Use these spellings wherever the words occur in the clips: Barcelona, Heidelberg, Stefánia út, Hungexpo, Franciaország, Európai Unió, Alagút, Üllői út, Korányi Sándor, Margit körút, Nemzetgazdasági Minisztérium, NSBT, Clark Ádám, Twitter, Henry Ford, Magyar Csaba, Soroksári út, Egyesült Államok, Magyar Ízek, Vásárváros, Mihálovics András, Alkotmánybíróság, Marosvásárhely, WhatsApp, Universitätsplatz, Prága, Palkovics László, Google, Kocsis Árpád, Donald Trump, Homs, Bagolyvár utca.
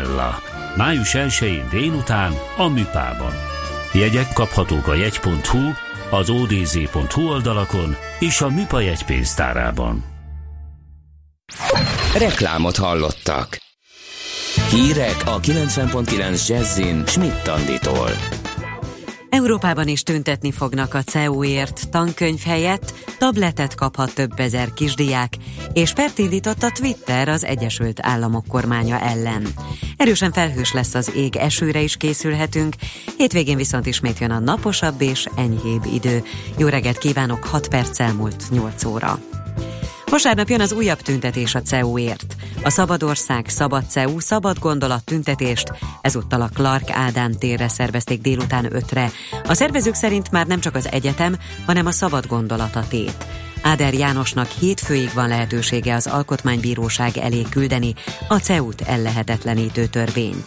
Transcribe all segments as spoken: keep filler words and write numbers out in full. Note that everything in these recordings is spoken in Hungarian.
Bella. május elsején délután a MÜPA-ban. Jegyek kaphatók a jegy pont hu, az o d z pont hu oldalakon és a MÜPA jegypénztárában. Reklámot hallottak. Hírek a kilencven egész kilenc Jazzin Schmidt Anditól. Európában is tüntetni fognak a cé e u-ért, tankönyv helyett tabletet kaphat több ezer kisdiák, és pert indított a Twitter az Egyesült Államok kormánya ellen. Erősen felhős lesz az ég, esőre is készülhetünk, hétvégén viszont ismét jön a naposabb és enyhébb idő. Jó reggelt kívánok, hat perccel múlt nyolc óra. Vasárnap jön az újabb tüntetés a cé e u-ért. A Szabadország Szabad cé e u szabad gondolat tüntetést ezúttal a Clark Ádám térre szervezték délután ötre. A szervezők szerint már nem csak az egyetem, hanem a szabad gondolat a tét. Áder Jánosnak hétfőig van lehetősége az Alkotmánybíróság elé küldeni a cé e u-t ellehetetlenítő törvényt.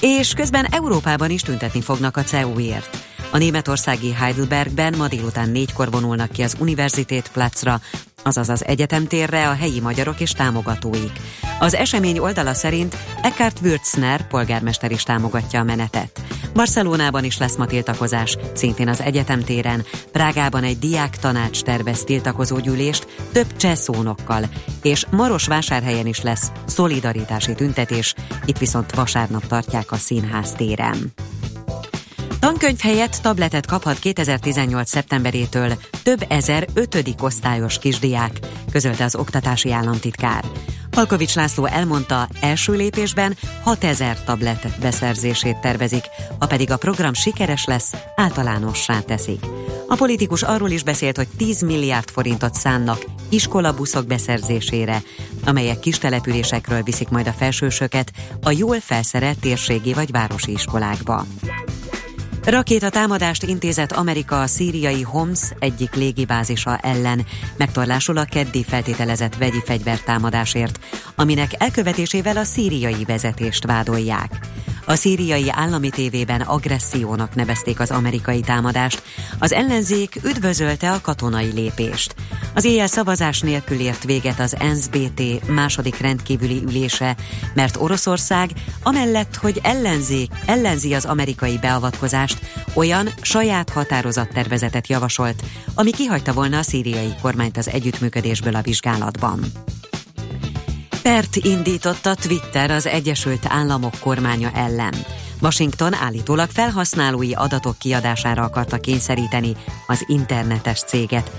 És közben Európában is tüntetni fognak a cé e u-ért. A németországi Heidelbergben ma délután négykor vonulnak ki az Universitätsplatzra, azaz az egyetemtérre a helyi magyarok és támogatóik. Az esemény oldala szerint Eckart Würtsner polgármester is támogatja a menetet. Barcelonában is lesz ma tiltakozás, szintén az egyetemtéren. Prágában egy diáktanács tervez tiltakozógyűlést több cseh szónokkal, és Marosvásárhelyen is lesz szolidaritási tüntetés, itt viszont vasárnap tartják a színház téren. Tankönyv helyett tabletet kaphat kétezer-tizennyolc szeptemberétől több ezer ötödik osztályos kisdiák, közölte az oktatási államtitkár. Palkovics László elmondta, első lépésben hatezer tablet beszerzését tervezik, ha pedig a program sikeres lesz, általánossá teszik. A politikus arról is beszélt, hogy tíz milliárd forintot szánnak iskolabuszok beszerzésére, amelyek kistelepülésekről viszik majd a felsősöket a jól felszerelt térségi vagy városi iskolákba. Rakétatámadást intézett Amerika a szíriai Homs egyik légibázisa ellen, megtorlásul a keddi feltételezett vegyi fegyvertámadásért, aminek elkövetésével a szíriai vezetést vádolják. A szíriai állami tévében agressziónak nevezték az amerikai támadást, az ellenzék üdvözölte a katonai lépést. Az éjjel szavazás nélkül ért véget az en es bé té második rendkívüli ülése, mert Oroszország amellett, hogy ellenzék, ellenzi az amerikai beavatkozást, olyan saját határozattervezetet javasolt, ami kihagyta volna a szíriai kormányt az együttműködésből a vizsgálatban. Pert indított a Twitter az Egyesült Államok kormánya ellen. Washington állítólag felhasználói adatok kiadására akarta kényszeríteni az internetes céget.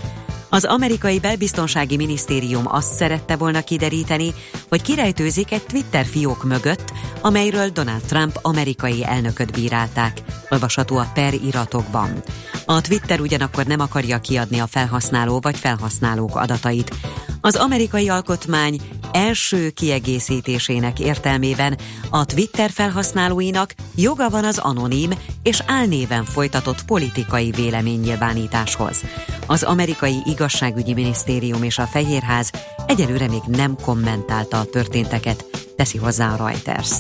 Az amerikai belbiztonsági minisztérium azt szerette volna kideríteni, hogy kirejtőzik egy Twitter fiók mögött, amelyről Donald Trump amerikai elnököt bírálták, olvasható a per iratokban. A Twitter ugyanakkor nem akarja kiadni a felhasználó vagy felhasználók adatait. Az amerikai alkotmány első kiegészítésének értelmében a Twitter felhasználóinak joga van az anonim és álnéven folytatott politikai véleménynyilvánításhoz. Az amerikai igazságügyi minisztérium és a Fehérház egyelőre még nem kommentálta a történteket, teszi hozzá a Reuters.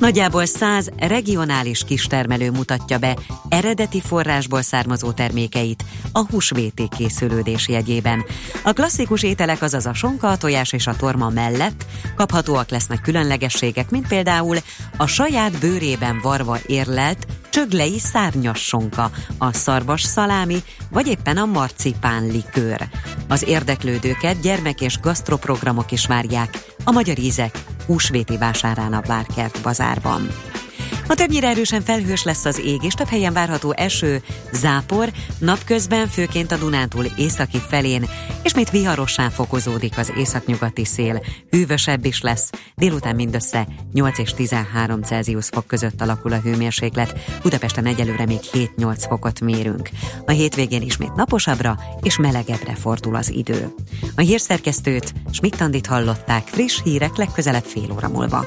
Nagyjából száz regionális kistermelő mutatja be eredeti forrásból származó termékeit a húsvéti készülődés jegyében. A klasszikus ételek, azaz a sonka, a tojás és a torma mellett kaphatóak lesznek különlegességek, mint például a saját bőrében varva érlelt csöglei szárnyas sonka, a szarvas szalámi, vagy éppen a marcipán likőr. Az érdeklődőket gyermek- és gasztroprogramok is várják a Magyar Ízek húsvéti vásárán a Várkert bazárban. Ma többnyire erősen felhős lesz az ég, és több helyen várható eső, zápor, napközben főként a Dunántúl északi felén, és még viharossá fokozódik az északnyugati szél. Hűvösebb is lesz, délután mindössze nyolc és tizenhárom Celsius fok között alakul a hőmérséklet, Budapesten egyelőre még hét-nyolc fokot mérünk. A hétvégén ismét naposabbra és melegebbre fordul az idő. A hírszerkesztőt, Schmidt-Andit hallották, friss hírek legközelebb fél óra múlva.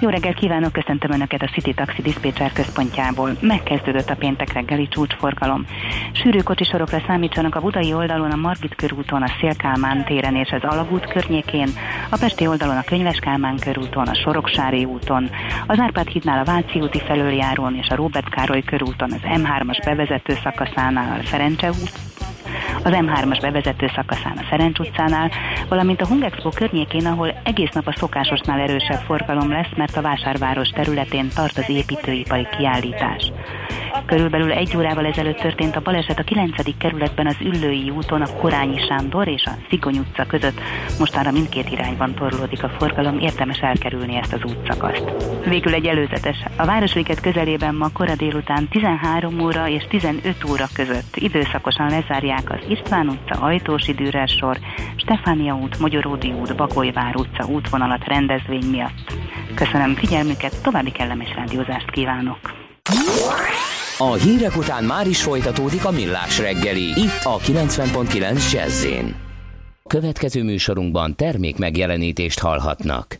Jó reggelt kívánok, köszöntöm Önöket a City Taxi diszpécser központjából. Megkezdődött a péntek reggeli csúcsforgalom. Sűrű kocsisorokra számítsanak a budai oldalon, a Margit körúton, a Szél-Kálmán téren és az Alagút környékén, a pesti oldalon a Könyves-Kálmán körúton, a Soroksári úton, az Árpád-hídnál a Váci úti felüljárón és a Róbert Károly körúton, az em hármas bevezető szakaszánál a Ferencse út, az em hármas bevezető szakaszán a Szerencs utcánál, valamint a Hungexpo környékén, ahol egész nap a szokásosnál erősebb forgalom lesz, mert a Vásárváros területén tart az építőipari kiállítás. Körülbelül egy órával ezelőtt történt a baleset a kilencedik kerületben az Üllői úton a Korányi Sándor és a Szigony utca között. Mostanra mindkét irányban torlódik a forgalom, érdemes elkerülni ezt az útszakaszt. Végül egy előzetes. A Városliget közelében ma kora délután tizenhárom óra és tizenöt óra között időszakosan lezárják az István utca, Ajtósi Dürer sor, Stefánia út, Magyaródi út, Bagolyvár utca útvonalat rendezvény miatt. Köszönöm figyelmüket, további kellemes rádiózást kívánok! A hírek után már is folytatódik a Millás reggeli, itt a kilencven egész kilenc Jazzyn. Következő műsorunkban termék megjelenítést hallhatnak.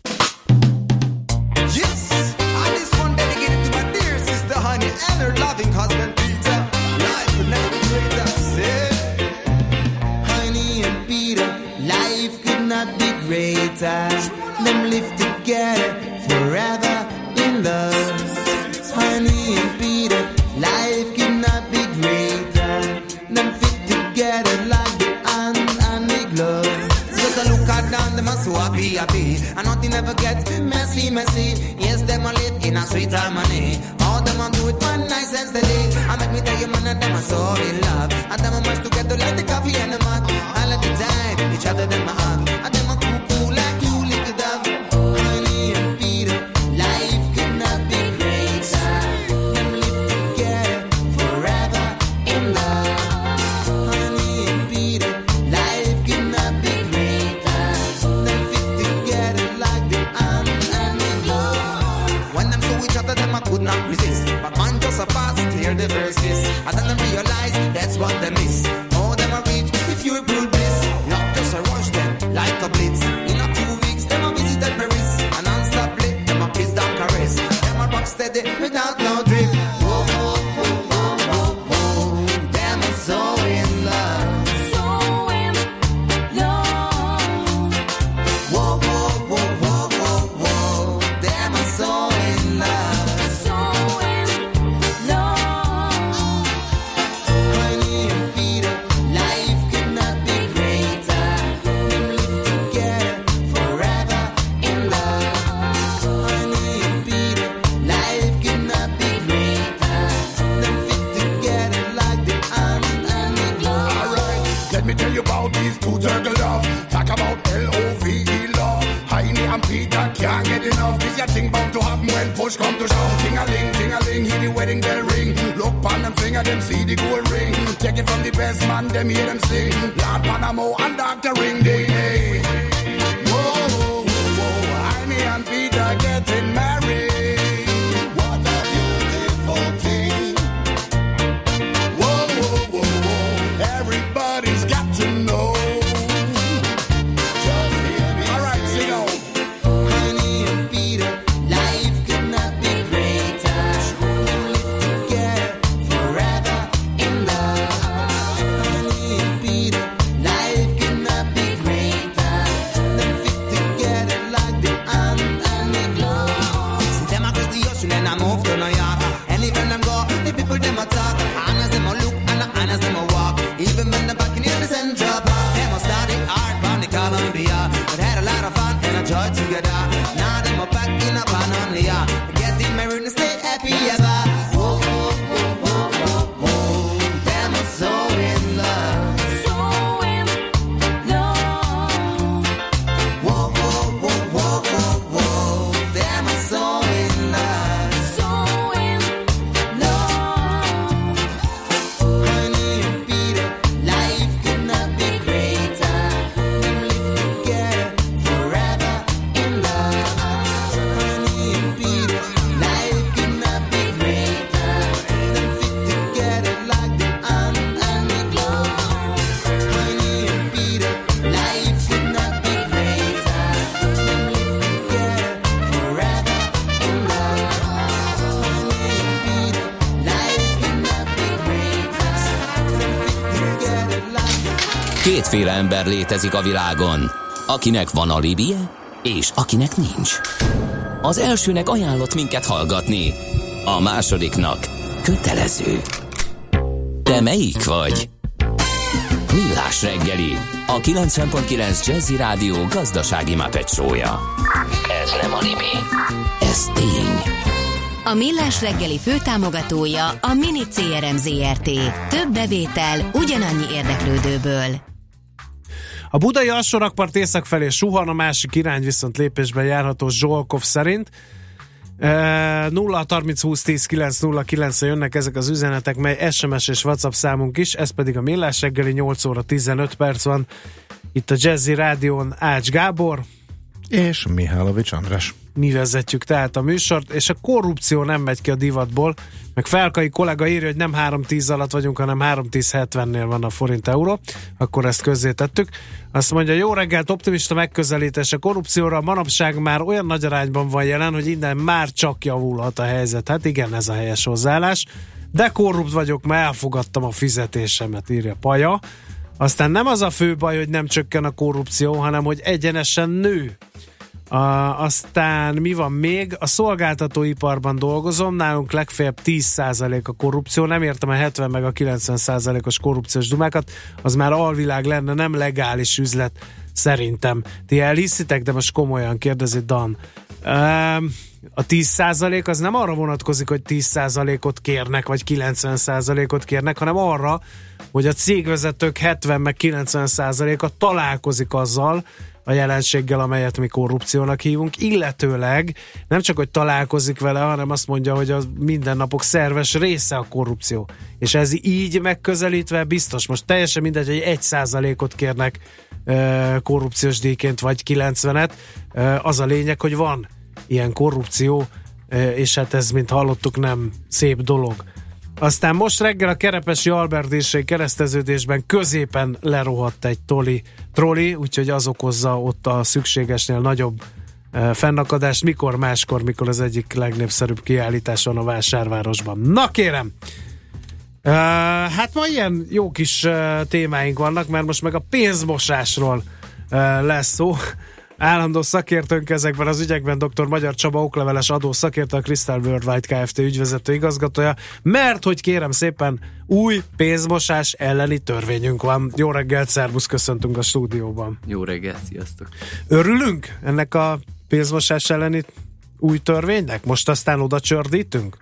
And nothing ever gets messy, messy. Yes, them a live in a sweet harmony. All them a do it one night since the day. I make me tell you, man, and them are so in love. And them a mash together like the coffee and the mug. All of the time, each other them a hug. And them a cool, cool like two little dove. The verses, I don't realize that's what they miss. All them are rich if you pull bliss. Not just a rush them like a blitz. In a few weeks, them a visit at Paris. And non-stop lit, them a kiss down caress. Them a rock steady without no drift. Whoa, whoa, whoa, whoa, whoa, whoa. Them are so in love. So in love. Whoa, whoa, whoa, whoa, whoa, whoa. Them are so in love. Can't get enough, this your thing bound to happen when push come to shove. Ting-a-ling, ting-a-ling, hear the wedding bell ring. Look pan them finger, them see the gold ring. Take it from the best man, them hear them sing. Lord Panamo and Doctor Ring, they hey. Whoa, whoa, whoa, Heine and Peter getting married. What a beautiful thing. Whoa, whoa, whoa, whoa, everybody's got to know. Kétféle ember létezik a világon, akinek van alibije, és akinek nincs. Az elsőnek ajánlott minket hallgatni, a másodiknak kötelező. Te melyik vagy? Mi Millás reggeli, a kilencven pont kilenc Jazzy Rádió gazdasági mápecsója. Ez nem animi, ez tény. A Millás reggeli főtámogatója a Mini cé er em zé er té. Több bevétel ugyanannyi érdeklődőből. A budai alsórakpart észak felé suhan, a másik irány viszont lépésben járható Zsolkov szerint. nulla harminc húsz tíz kilenc nulla kilenc jönnek ezek az üzenetek, mely es em es és WhatsApp számunk is, ez pedig a Millás reggeli. Nyolc óra tizenöt perc van. Itt a Jazzy Rádión Ács Gábor és Mihálovics András. Mi vezetjük tehát a műsort, és a korrupció nem megy ki a divatból. Meg Felkai kollega írja, hogy nem három tíz alatt vagyunk, hanem három tíz hetvennél van a forint-euró. Akkor ezt közzétettük. Azt mondja, jó reggelt, optimista megközelítés. A korrupcióra manapság már olyan nagy arányban van jelen, hogy innen már csak javulhat a helyzet. Hát igen, ez a helyes hozzáállás. De korrupt vagyok, mert elfogadtam a fizetésemet, írja Paja. Aztán nem az a fő baj, hogy nem csökken a korrupció, hanem hogy egyenesen nő. A, aztán mi van még? A szolgáltatóiparban dolgozom, nálunk legfeljebb tíz százalék a korrupció, nem értem a hetven meg a kilencven százalékos korrupciós dumákat, az már alvilág lenne, nem legális üzlet szerintem. Ti elhiszitek, de most komolyan kérdezi Dan. A tíz százalék az nem arra vonatkozik, hogy tíz százalékot kérnek, vagy kilencven százalékot kérnek, hanem arra, hogy a cégvezetők hetven meg kilencven százaléka találkozik azzal a jelenséggel, amelyet mi korrupciónak hívunk, illetőleg nem csak, hogy találkozik vele, hanem azt mondja, hogy a mindennapok szerves része a korrupció. És ez így megközelítve biztos. Most teljesen mindegy, hogy egy százalékot kérnek korrupciós díjként, vagy kilencvenet. Az a lényeg, hogy van ilyen korrupció, és hát ez, mint hallottuk, nem szép dolog. Aztán most reggel a Kerepesi Albert-díszség kereszteződésben középen lerohadt egy toli, troli, úgyhogy az okozza ott a szükségesnél nagyobb e, fennakadást. Mikor máskor, mikor az egyik legnépszerűbb kiállítás van a Vásárvárosban. Na kérem! E, hát ma ilyen jó kis e, témáink vannak, mert most meg a pénzmosásról e, lesz szó. Állandó szakértőnk ezekben az ügyekben dr. Magyar Csaba okleveles adó szakértő, a Crystal Worldwide Kft. Ügyvezető igazgatója, mert hogy kérem szépen új pénzmosás elleni törvényünk van. Jó reggelt, szervusz, köszöntünk a stúdióban. Jó reggelt, sziasztok. Örülünk ennek a pénzmosás elleni új törvénynek? Most aztán oda csördítünk?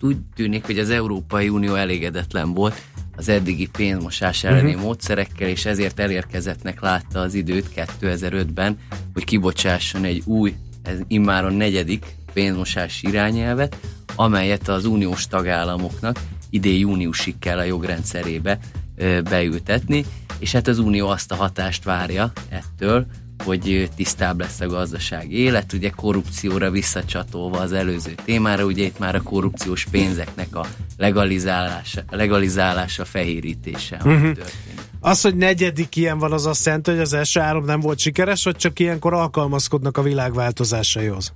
Úgy tűnik, hogy az Európai Unió elégedetlen volt az eddigi pénzmosás elleni uh-huh. módszerekkel, és ezért elérkezettnek látta az időt kétezer-ötben, hogy kibocsásson egy új, ez immáron negyedik pénzmosási irányelvet, amelyet az uniós tagállamoknak idén júniusig kell a jogrendszerébe ö, beültetni, és hát az unió azt a hatást várja ettől, hogy tisztább lesz a gazdasági élet, ugye korrupcióra visszacsatolva az előző témára, ugye itt már a korrupciós pénzeknek a legalizálása, legalizálása fehérítése. Uh-huh. Az, hogy negyedik ilyen van, az azt jelenti, hogy az első három nem volt sikeres, vagy csak ilyenkor alkalmazkodnak a világ változásaihoz?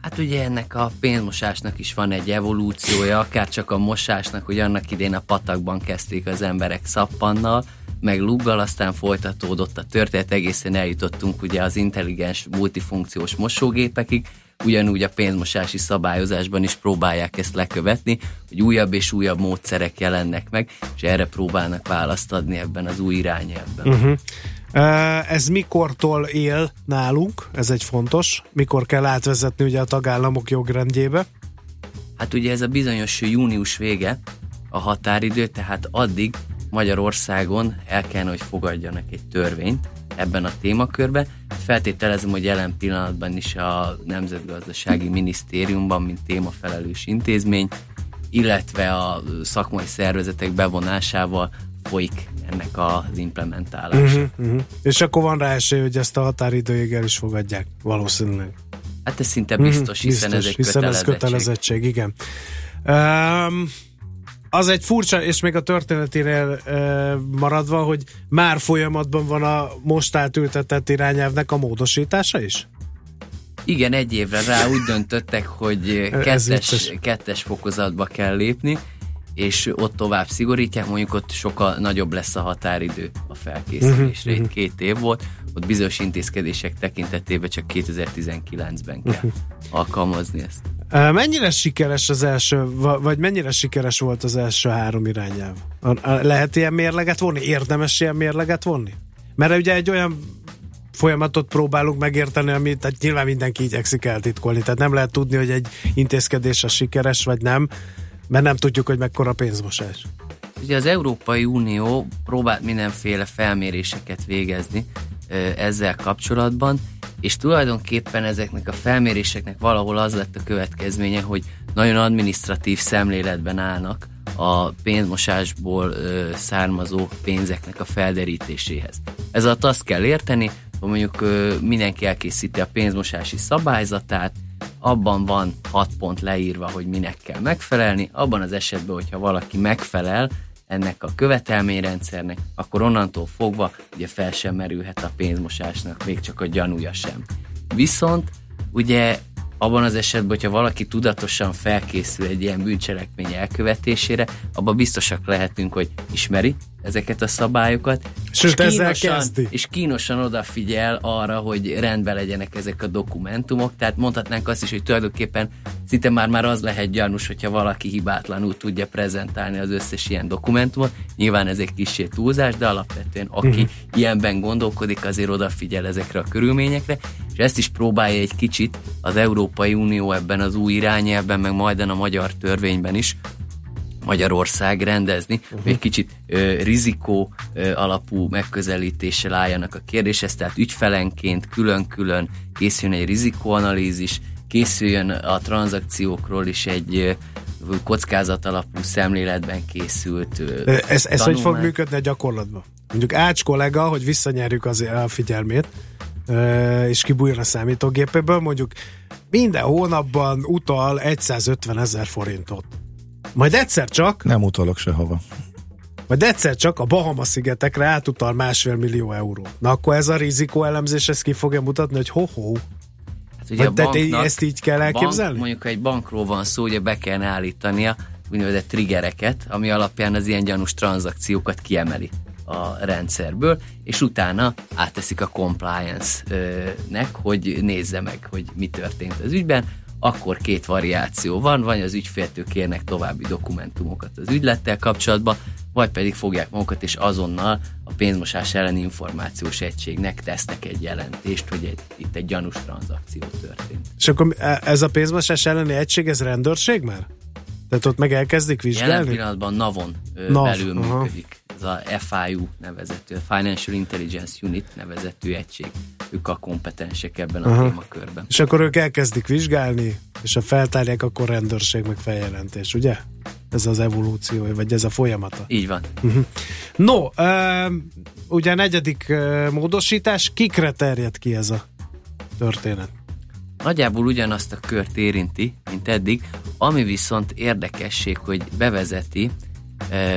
Hát ugye ennek a pénzmosásnak is van egy evolúciója, akár csak a mosásnak, hogy annak idén a patakban kezdték az emberek szappannal, meg luggal, aztán folytatódott a történet, egészen eljutottunk ugye az intelligens multifunkciós mosógépekig, ugyanúgy a pénzmosási szabályozásban is próbálják ezt lekövetni, hogy újabb és újabb módszerek jelennek meg, és erre próbálnak választ adni ebben az új irányelvben. Uh-huh. Ez mikortól él nálunk? Ez egy fontos. Mikor kell átvezetni ugye a tagállamok jogrendjébe? Hát ugye ez a bizonyos június vége a határidő, tehát addig Magyarországon el kell, hogy fogadjanak egy törvényt ebben a témakörben. Feltételezem, hogy jelen pillanatban is a Nemzetgazdasági Minisztériumban, mint témafelelős intézmény, illetve a szakmai szervezetek bevonásával folyik ennek az implementálása. Uh-huh, uh-huh. És akkor van rá esély, hogy ezt a határidőig el is fogadják, valószínűleg. Hát ez szinte biztos, uh-huh, hiszen, biztos, ez, egy hiszen ez kötelezettség. Igen. Um, Az egy furcsa, és még a történeténél e, maradva, hogy már folyamatban van a most átültetett irányelvnek a módosítása is? Igen, egy évre rá úgy döntöttek, hogy kettes, kettes fokozatba kell lépni, és ott tovább szigorítják, mondjuk ott sokkal nagyobb lesz a határidő a felkészülésre. Itt két év volt, ott bizonyos intézkedések tekintetében csak kétezer-tizenkilencben kell alkalmazni ezt. Mennyire sikeres az első, vagy mennyire sikeres volt az első három irányelv? Lehet ilyen mérleget vonni? Érdemes ilyen mérleget vonni? Mert ugye egy olyan folyamatot próbálunk megérteni, amit tehát nyilván mindenki igyekszik eltitkolni. Tehát nem lehet tudni, hogy egy intézkedés az sikeres, vagy nem, mert nem tudjuk, hogy mekkora pénzmosás. Ugye az Európai Unió próbált mindenféle felméréseket végezni ezzel kapcsolatban, és tulajdonképpen ezeknek a felméréseknek valahol az lett a következménye, hogy nagyon adminisztratív szemléletben állnak a pénzmosásból származó pénzeknek a felderítéséhez. Ez alatt azt kell érteni, hogy mondjuk mindenki elkészíti a pénzmosási szabályzatát, abban van hat pont leírva, hogy minek kell megfelelni, abban az esetben, hogyha valaki megfelel ennek a követelményrendszernek, akkor onnantól fogva ugye fel sem merülhet a pénzmosásnak, még csak a gyanúja sem. Viszont ugye abban az esetben, hogyha valaki tudatosan felkészül egy ilyen bűncselekmény elkövetésére, abban biztosak lehetünk, hogy ismeri ezeket a szabályokat, és kínosan, és kínosan odafigyel arra, hogy rendben legyenek ezek a dokumentumok, tehát mondhatnánk azt is, hogy tulajdonképpen szinte már, már az lehet gyanús, hogyha valaki hibátlanul tudja prezentálni az összes ilyen dokumentumot, nyilván ez egy kissé túlzás, de alapvetően aki mm-hmm. ilyenben gondolkodik, azért odafigyel ezekre a körülményekre, és ezt is próbálja egy kicsit az Európai Unió ebben az új irányelben, meg majdan a magyar törvényben is Magyarország rendezni, hogy uh-huh. egy kicsit ö, rizikó ö, alapú megközelítéssel álljanak a kérdéshez, tehát ügyfelenként külön-külön készüljön egy rizikóanalízis, készüljön a tranzakciókról is egy ö, kockázat alapú szemléletben készült ö, Ez, ez hogy fog működni a gyakorlatban? Mondjuk Ács kollega, hogy visszanyerjük az a figyelmét, ö, és kibújjon a számítógépéből, mondjuk minden hónapban utal száz ötven ezer forintot. Majd egyszer csak... Nem utalok sehova. Majd egyszer csak a Bahama-szigetekre átutal másfél millió euró. Na akkor ez a rizikóelemzés, ezt ki fogja mutatni, hogy ho-ho. Hát ugye a banknak, ezt így kell elképzelni? Bank, mondjuk, ha egy bankról van szó, ugye be kell állítania úgynevezett triggereket, ami alapján az ilyen gyanús tranzakciókat kiemeli a rendszerből, és utána átteszik a compliance-nek, hogy nézze meg, hogy mi történt az ügyben. Akkor két variáció van, vagy az ügyféltől kérnek további dokumentumokat az ügylettel kapcsolatban, vagy pedig fogják magukat, és azonnal a pénzmosás elleni információs egységnek tesznek egy jelentést, hogy egy, itt egy gyanús tranzakció történt. És akkor ez a pénzmosás elleni egység, ez rendőrség már? Tehát ott meg elkezdik vizsgálni? Jelen pillanatban NAV-on NAV, belül aha. működik. Ez a F I U nevezető, Financial Intelligence Unit nevezető egység. Ők a kompetensek ebben aha. a témakörben. És akkor ők elkezdik vizsgálni, és ha feltárják, akkor rendőrség meg feljelentés, ugye? Ez az evolúciója, vagy ez a folyamata. Így van. No, ugye a negyedik módosítás, kikre terjed ki ez a történet? Nagyjából ugyanazt a kört érinti, mint eddig, ami viszont érdekesség, hogy bevezeti,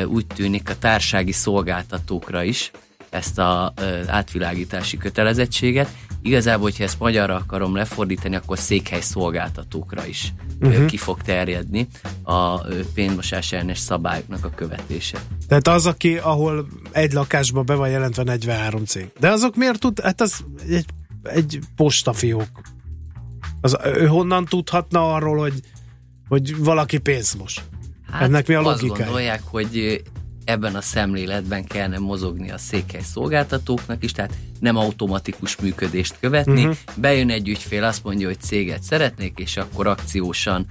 úgy tűnik, a társági szolgáltatókra is ezt az átvilágítási kötelezettséget. Igazából, hogyha ezt magyarra akarom lefordítani, akkor székhely szolgáltatókra is uh-huh. ki fog terjedni a pénzmosás ellenes szabályoknak a követése. Tehát az, aki, ahol egy lakásban be van jelentve negyvenhárom cég. De azok miért tud? Hát az egy, egy postafiók. Az, ő honnan tudhatna arról, hogy, hogy valaki pénzmos? Hát ennek mi a logikája? Azt gondolják, hogy ebben a szemléletben kellene mozogni a székhely szolgáltatóknak is, tehát nem automatikus működést követni. Uh-huh. Bejön egy ügyfél, azt mondja, hogy céget szeretnék, és akkor akciósan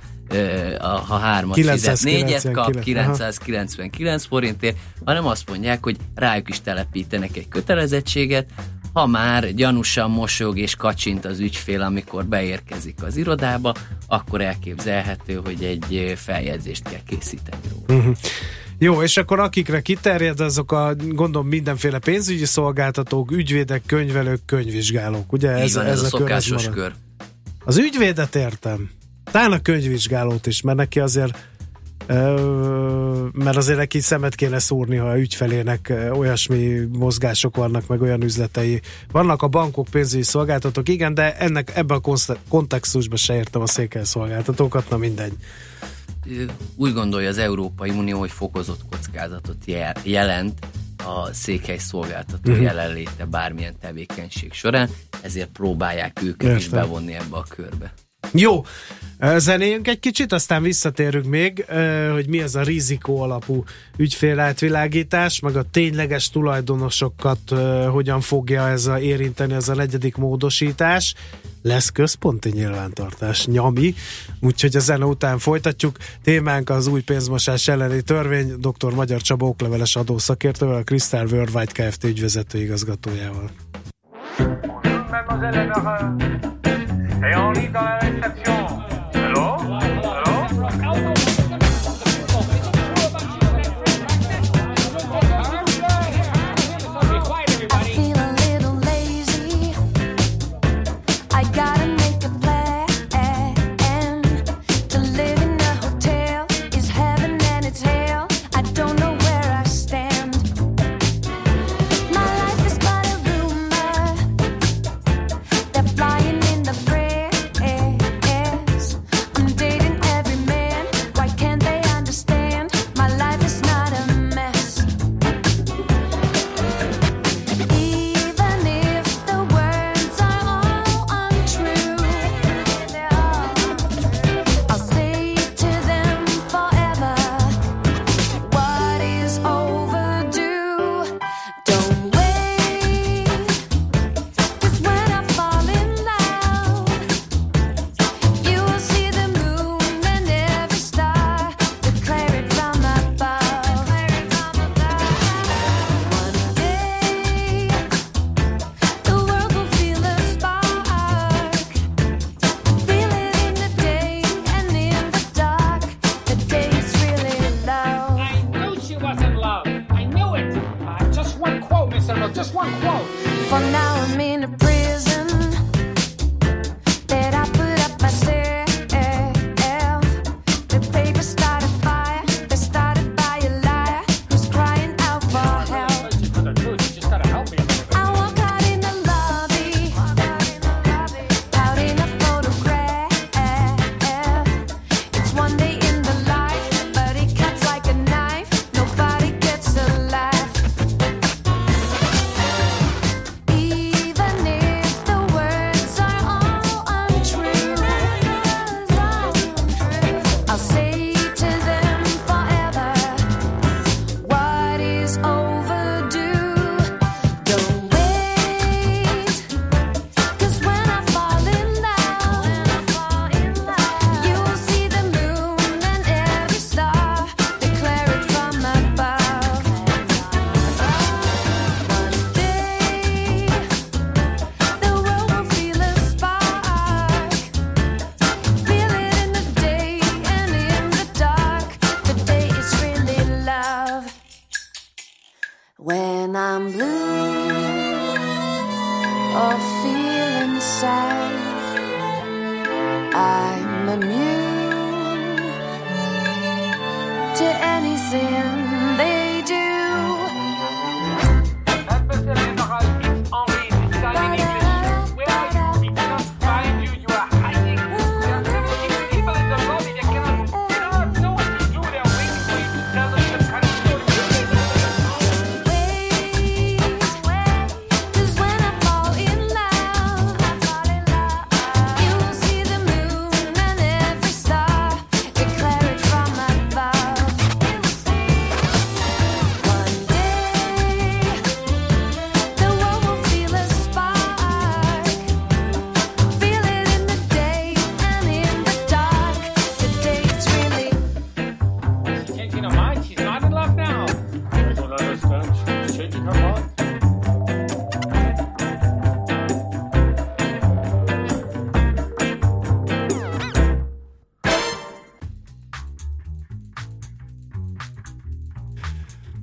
ha hármat fizet, négyet kap, kilencszázkilencvenkilenc forintért, hanem azt mondják, hogy rájuk is telepítenek egy kötelezettséget, ha már gyanúsan mosog és kacsint az ügyfél, amikor beérkezik az irodába, akkor elképzelhető, hogy egy feljegyzést kell készíteni róla. Uh-huh. Jó, és akkor akikre kiterjed, azok a, gondolom, mindenféle pénzügyi szolgáltatók, ügyvédek, könyvelők, könyvvizsgálók, ugye? Ez, van, ez, ez a, a szokásos kör, kör. Az ügyvédet értem. Talán a könyvvizsgálót is, mert neki azért... mert azért neki szemet kéne szúrni, ha a ügyfelének olyasmi mozgások vannak, meg olyan üzletei vannak. A bankok, pénzügyi szolgáltatók, igen, de ennek ebben a kontextusban se értem a székhely szolgáltatókat, na mindegy. Úgy gondolja az Európai Unió, hogy fokozott kockázatot jelent a székhely szolgáltató uh-huh. jelenléte bármilyen tevékenység során, ezért próbálják őket Értem. is bevonni ebbe a körbe. Jó, zenéljünk egy kicsit, aztán visszatérünk még, hogy mi ez a rizikó alapú ügyfélátvilágítás, meg a tényleges tulajdonosokat hogyan fogja ez a, érinteni ez a negyedik módosítás. Lesz központi nyilvántartás, nyami, úgyhogy a zene után folytatjuk. Témánk az új pénzmosás elleni törvény, dr. Magyar Csaba okleveles adószakértővel, a Crystal Worldwide Kft. Ügyvezető igazgatójával. Et on lit dans la réception. Allô? Allô?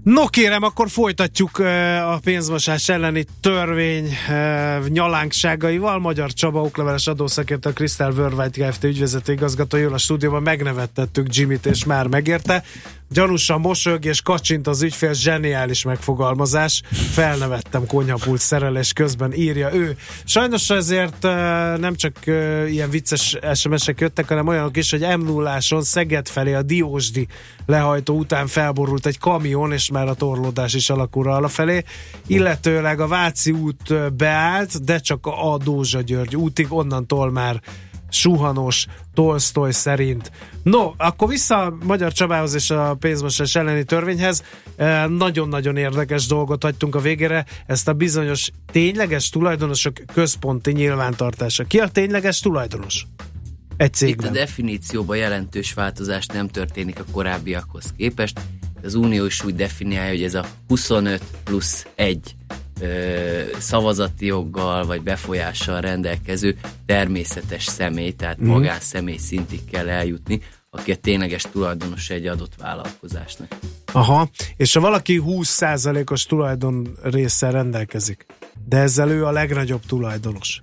No kérem, akkor folytatjuk a pénzmosás elleni törvény nyalánkságaival. Magyar Csaba okleveles adószakértő, a Crystal Worldwide Kft. Ügyvezető igazgatója a stúdióban. Megnevettettük Jimmy-t, és már megérte. Gyanúsan mosolyog és kacsint az ügyfél, zseniális megfogalmazás. Felnevettem konyhapult szerelés közben, írja ő. Sajnos ezért nem csak ilyen vicces es em esek jöttek, hanem olyanok is, hogy em nulláson Szeged felé a Diósdi lehajtó után felborult egy kamion, és már a torlódás is alakul alafelé. Illetőleg a Váci út beállt, de csak a Dózsa György útig, onnantól már suhanos Tolsztoj szerint. No, akkor vissza a Magyar Csabához és a pénzmosás elleni törvényhez. E, nagyon-nagyon érdekes dolgot hagytunk a végére, ezt a bizonyos tényleges tulajdonosok központi nyilvántartása. Ki a tényleges tulajdonos? Egy cégben. Itt a definícióban jelentős változás nem történik a korábbiakhoz képest. Az Unió is úgy definiálja, hogy ez a huszonöt plusz egy Ö, szavazati joggal vagy befolyással rendelkező természetes személy, tehát mm. magánszemély szintig kell eljutni, aki a tényleges tulajdonos egy adott vállalkozásnak. Aha, és ha valaki húsz százalékos tulajdon résszel rendelkezik, de ezzel ő a legnagyobb tulajdonos.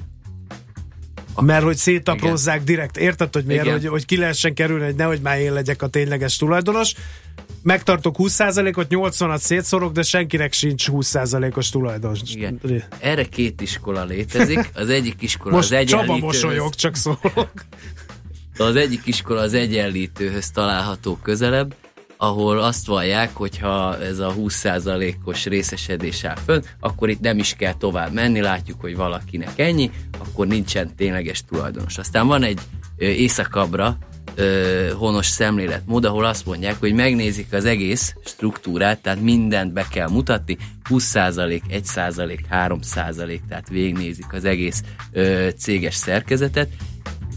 A, Mert hogy szétaprózzák direkt, érted, hogy miért, hogy, hogy ki lehessen kerülni, hogy nehogy már én legyek a tényleges tulajdonos, megtartok húsz százalékot, nyolcvanat szétszorok, de senkinek sincs húsz százalékos tulajdonos. Igen. Erre két iskola létezik. Az egyik iskola az egyenlítőhöz... Most Csaba mosolyog, csak szólok. Az egyik iskola az egyenlítőhöz található közelebb, ahol azt vallják, hogyha ez a húsz százalékos részesedés áll fönn, akkor itt nem is kell tovább menni, látjuk, hogy valakinek ennyi, akkor nincsen tényleges tulajdonos. Aztán van egy északabbra honos szemléletmód, ahol azt mondják, hogy megnézik az egész struktúrát, tehát mindent be kell mutatni, húsz százalék, egy százalék, három százalék, tehát végignézik az egész ö, céges szerkezetet,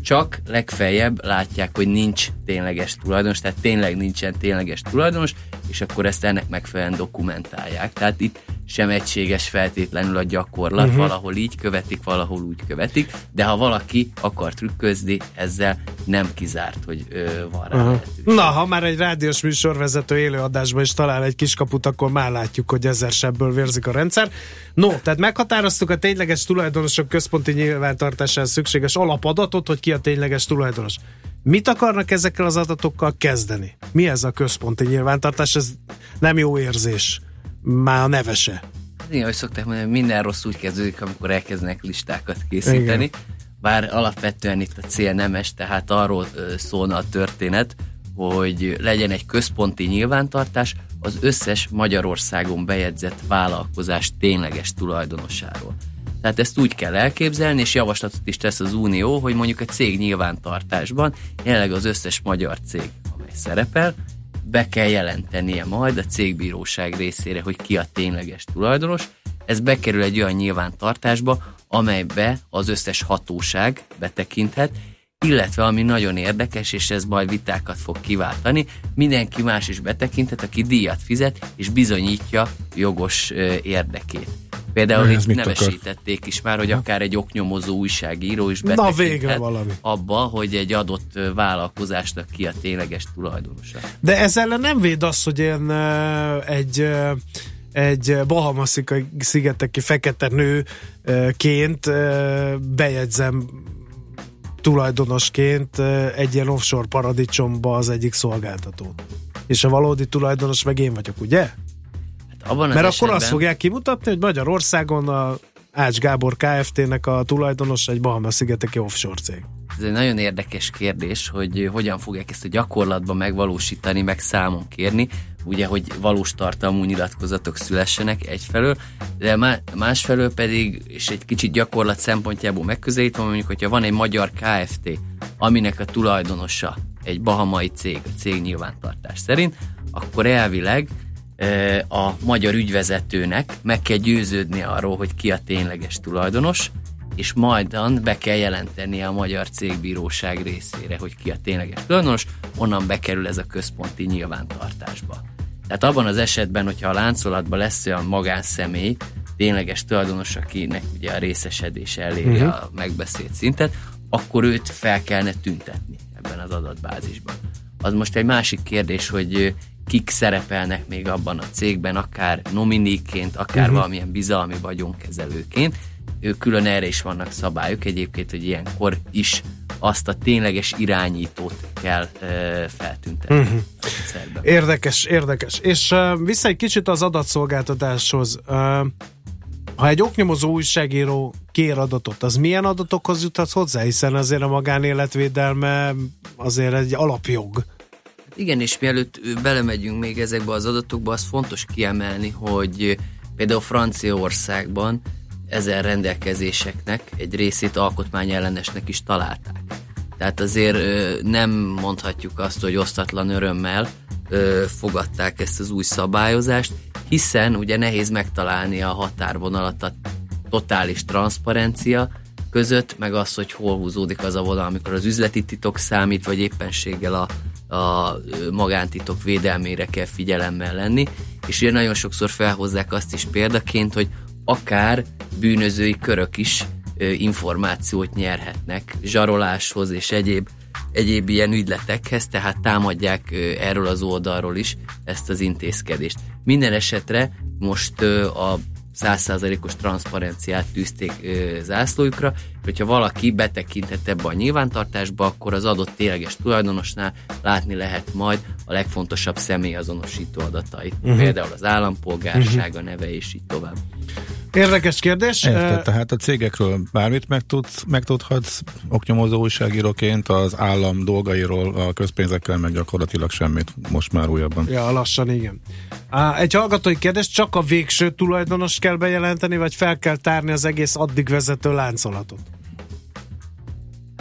csak legfeljebb látják, hogy nincs tényleges tulajdonos, tehát tényleg nincsen tényleges tulajdonos, és akkor ezt ennek megfelelően dokumentálják. Tehát itt sem egységes feltétlenül a gyakorlat, uh-huh. valahol így követik, valahol úgy követik, de ha valaki akar trükközni, ezzel nem kizárt, hogy ö, van rá uh-huh. lehetőség. Na, ha már egy rádiós műsorvezető élőadásban is talál egy kiskaput, akkor már látjuk, hogy ezer sebből vérzik a rendszer. No, tehát meghatároztuk a tényleges tulajdonosok központi nyilvántartásához szükséges alapadatot, hogy ki a tényleges tulajdonos. Mit akarnak ezekkel az adatokkal kezdeni? Mi ez a központi nyilvántartás? Ez nem jó érzés. Már a neve se. Igen, hogy szokták mondani, hogy minden rossz úgy kezdődik, amikor elkezdenek listákat készíteni. Igen. Bár alapvetően itt a cél nemes, tehát arról szólna a történet, hogy legyen egy központi nyilvántartás az összes Magyarországon bejegyzett vállalkozás tényleges tulajdonosáról. Tehát ezt úgy kell elképzelni, és javaslatot is tesz az Unió, hogy mondjuk a cég nyilvántartásban jelenleg az összes magyar cég, amely szerepel, be kell jelentenie majd a cégbíróság részére, hogy ki a tényleges tulajdonos. Ez bekerül egy olyan nyilvántartásba, amelybe az összes hatóság betekinthet, illetve ami nagyon érdekes, és ez majd vitákat fog kiváltani, mindenki más is betekinthet, aki díjat fizet, és bizonyítja jogos érdekét. Például itt nevesítették is már, hogy akár egy oknyomozó újságíró is betekinthet abba, hogy egy adott vállalkozásnak ki a tényleges tulajdonosa. De ezzel nem véd az, hogy én egy, egy Bahama-szigeteki fekete nőként bejegyzem tulajdonosként egy ilyen offshore paradicsomba az egyik szolgáltatót. És a valódi tulajdonos meg én vagyok, ugye? Abban az Mert esetben... akkor azt fogják kimutatni, hogy Magyarországon a Ács Gábor Kft.-nek a tulajdonos egy Bahama-szigeteki offshore cég. Ez egy nagyon érdekes kérdés, hogy hogyan fogják ezt a gyakorlatban megvalósítani, meg számon kérni, ugye, hogy valós tartalmú nyilatkozatok szülessenek egyfelől, de másfelől pedig, és egy kicsit gyakorlat szempontjából megközelítve, mondjuk, hogyha van egy magyar Kft., aminek a tulajdonosa egy bahamai cég, a cég nyilvántartás szerint, akkor elvileg a magyar ügyvezetőnek meg kell győződni arról, hogy ki a tényleges tulajdonos, és majdan be kell jelenteni a magyar cégbíróság részére, hogy ki a tényleges tulajdonos, onnan bekerül ez a központi nyilvántartásba. Tehát abban az esetben, hogyha a láncolatban lesz olyan magánszemély, tényleges tulajdonos, akinek ugye a részesedés eléri uh-huh. a megbeszélt szintet, akkor őt fel kellene tüntetni ebben az adatbázisban. Az most egy másik kérdés, hogy kik szerepelnek még abban a cégben, akár nominiként, akár uh-huh. valamilyen bizalmi vagyonkezelőként. Ők külön erre is vannak szabályok egyébként, hogy ilyenkor is azt a tényleges irányítót kell uh, feltüntetni. Uh-huh. Érdekes, érdekes. És uh, vissza egy kicsit az adatszolgáltatáshoz. Uh, ha egy oknyomozó újságíró kér adatot, az milyen adatokhoz juthat hozzá? Hiszen azért a magánéletvédelme azért egy alapjog. Igen, és mielőtt belemegyünk még ezekbe az adatokba, az fontos kiemelni, hogy például Franciaországban ezen rendelkezéseknek egy részét alkotmányellenesnek is találták. Tehát azért nem mondhatjuk azt, hogy osztatlan örömmel fogadták ezt az új szabályozást, hiszen ugye nehéz megtalálni a határvonalat a totális transzparencia között, meg az, hogy hol húzódik az a vonal, amikor az üzleti titok számít, vagy éppenséggel a a magántitok védelmére kell figyelemmel lenni, és ugye nagyon sokszor felhozzák azt is példaként, hogy akár bűnözői körök is információt nyerhetnek zsaroláshoz és egyéb, egyéb ilyen ügyletekhez, tehát támadják erről az oldalról is ezt az intézkedést. Minden esetre most a száz százalékos transzparenciát tűzték zászlójukra, hogyha valaki betekintett ebbe a nyilvántartásba, akkor az adott tényleges tulajdonosnál látni lehet majd a legfontosabb személyazonosító adatait. Uh-huh. Például az állampolgársága, uh-huh. neve és így tovább. Érdekes kérdés. Érted, tehát a cégekről bármit megtudsz, megtudhatsz oknyomozó újságíróként, az állam dolgairól, a közpénzekkel meg gyakorlatilag semmit most már újabban. Ja, lassan igen. Á, egy hallgatói kérdés, csak a végső tulajdonos kell bejelenteni, vagy fel kell tárni az egész addig vezető láncolatot?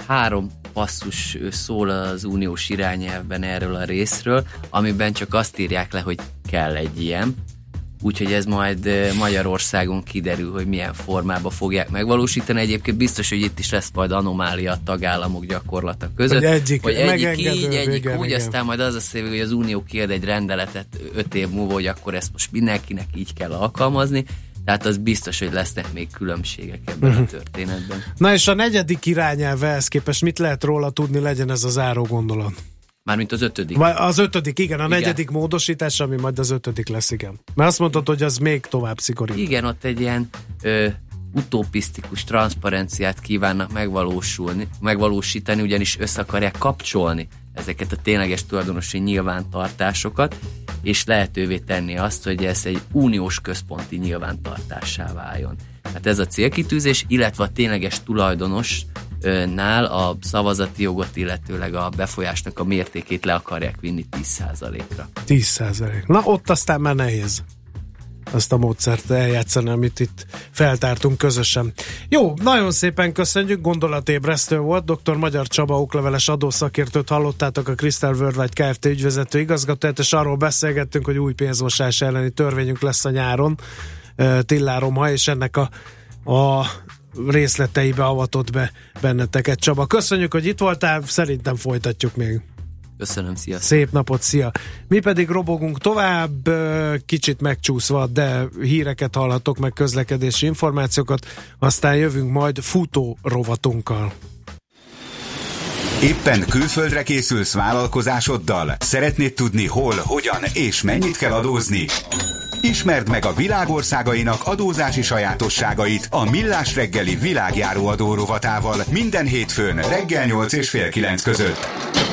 Három passzus szól az uniós irányelvben erről a részről, amiben csak azt írják le, hogy kell egy ilyen. Úgyhogy ez majd Magyarországon kiderül, hogy milyen formában fogják megvalósítani. Egyébként biztos, hogy itt is lesz majd anomália a tagállamok gyakorlata között. Hogy egyik, hogy egyik így, egyik igen, úgy, igen. Aztán majd az a szépen, hogy az Unió kiad egy rendeletet öt év múlva, hogy akkor ezt most mindenkinek így kell alkalmazni. Tehát az biztos, hogy lesznek még különbségek ebben a történetben. Na és a negyedik irányelvhez képest mit lehet róla tudni, legyen ez a záró gondolat? Mármint az ötödik. Az ötödik, igen, a igen. negyedik módosítás, ami majd az ötödik lesz, igen. Mert azt mondtad, hogy az még tovább szigorít. Igen, ott egy ilyen ö, utopisztikus transzparenciát kívánnak megvalósulni, megvalósítani, ugyanis össze akarják kapcsolni ezeket a tényleges tulajdonosi nyilvántartásokat, és lehetővé tenni azt, hogy ez egy uniós központi nyilvántartássá váljon. Hát ez a célkitűzés, illetve a tényleges tulajdonos nál a szavazati jogot, illetőleg a befolyásnak a mértékét le akarják vinni tíz százalékra. tíz százalék. Na, ott aztán már nehéz azt a módszert eljátszani, amit itt feltártunk közösen. Jó, nagyon szépen köszönjük, gondolatébresztő volt. doktor Magyar Csaba okleveles adószakértőt hallottátok, a Crystal Worldwide Kft. Ügyvezető igazgatóját, és arról beszélgettünk, hogy új pénzmosás elleni törvényünk lesz a nyáron, Tilláromha, és ennek a, a részleteibe avatott be benneteket, Csaba. Köszönjük, hogy itt voltál, szerintem folytatjuk még. Köszönöm, szia. Szép napot, szia. Mi pedig robogunk tovább, kicsit megcsúszva, de híreket hallhatok, meg közlekedési információkat, aztán jövünk majd futó rovatunkkal. Éppen külföldre készülsz vállalkozásoddal? Szeretnéd tudni hol, hogyan és mennyit kell adózni? Ismerd meg a világországainak adózási sajátosságait a Millás reggeli világjáróadó rovatával minden hétfőn reggel nyolc és fél kilenc között.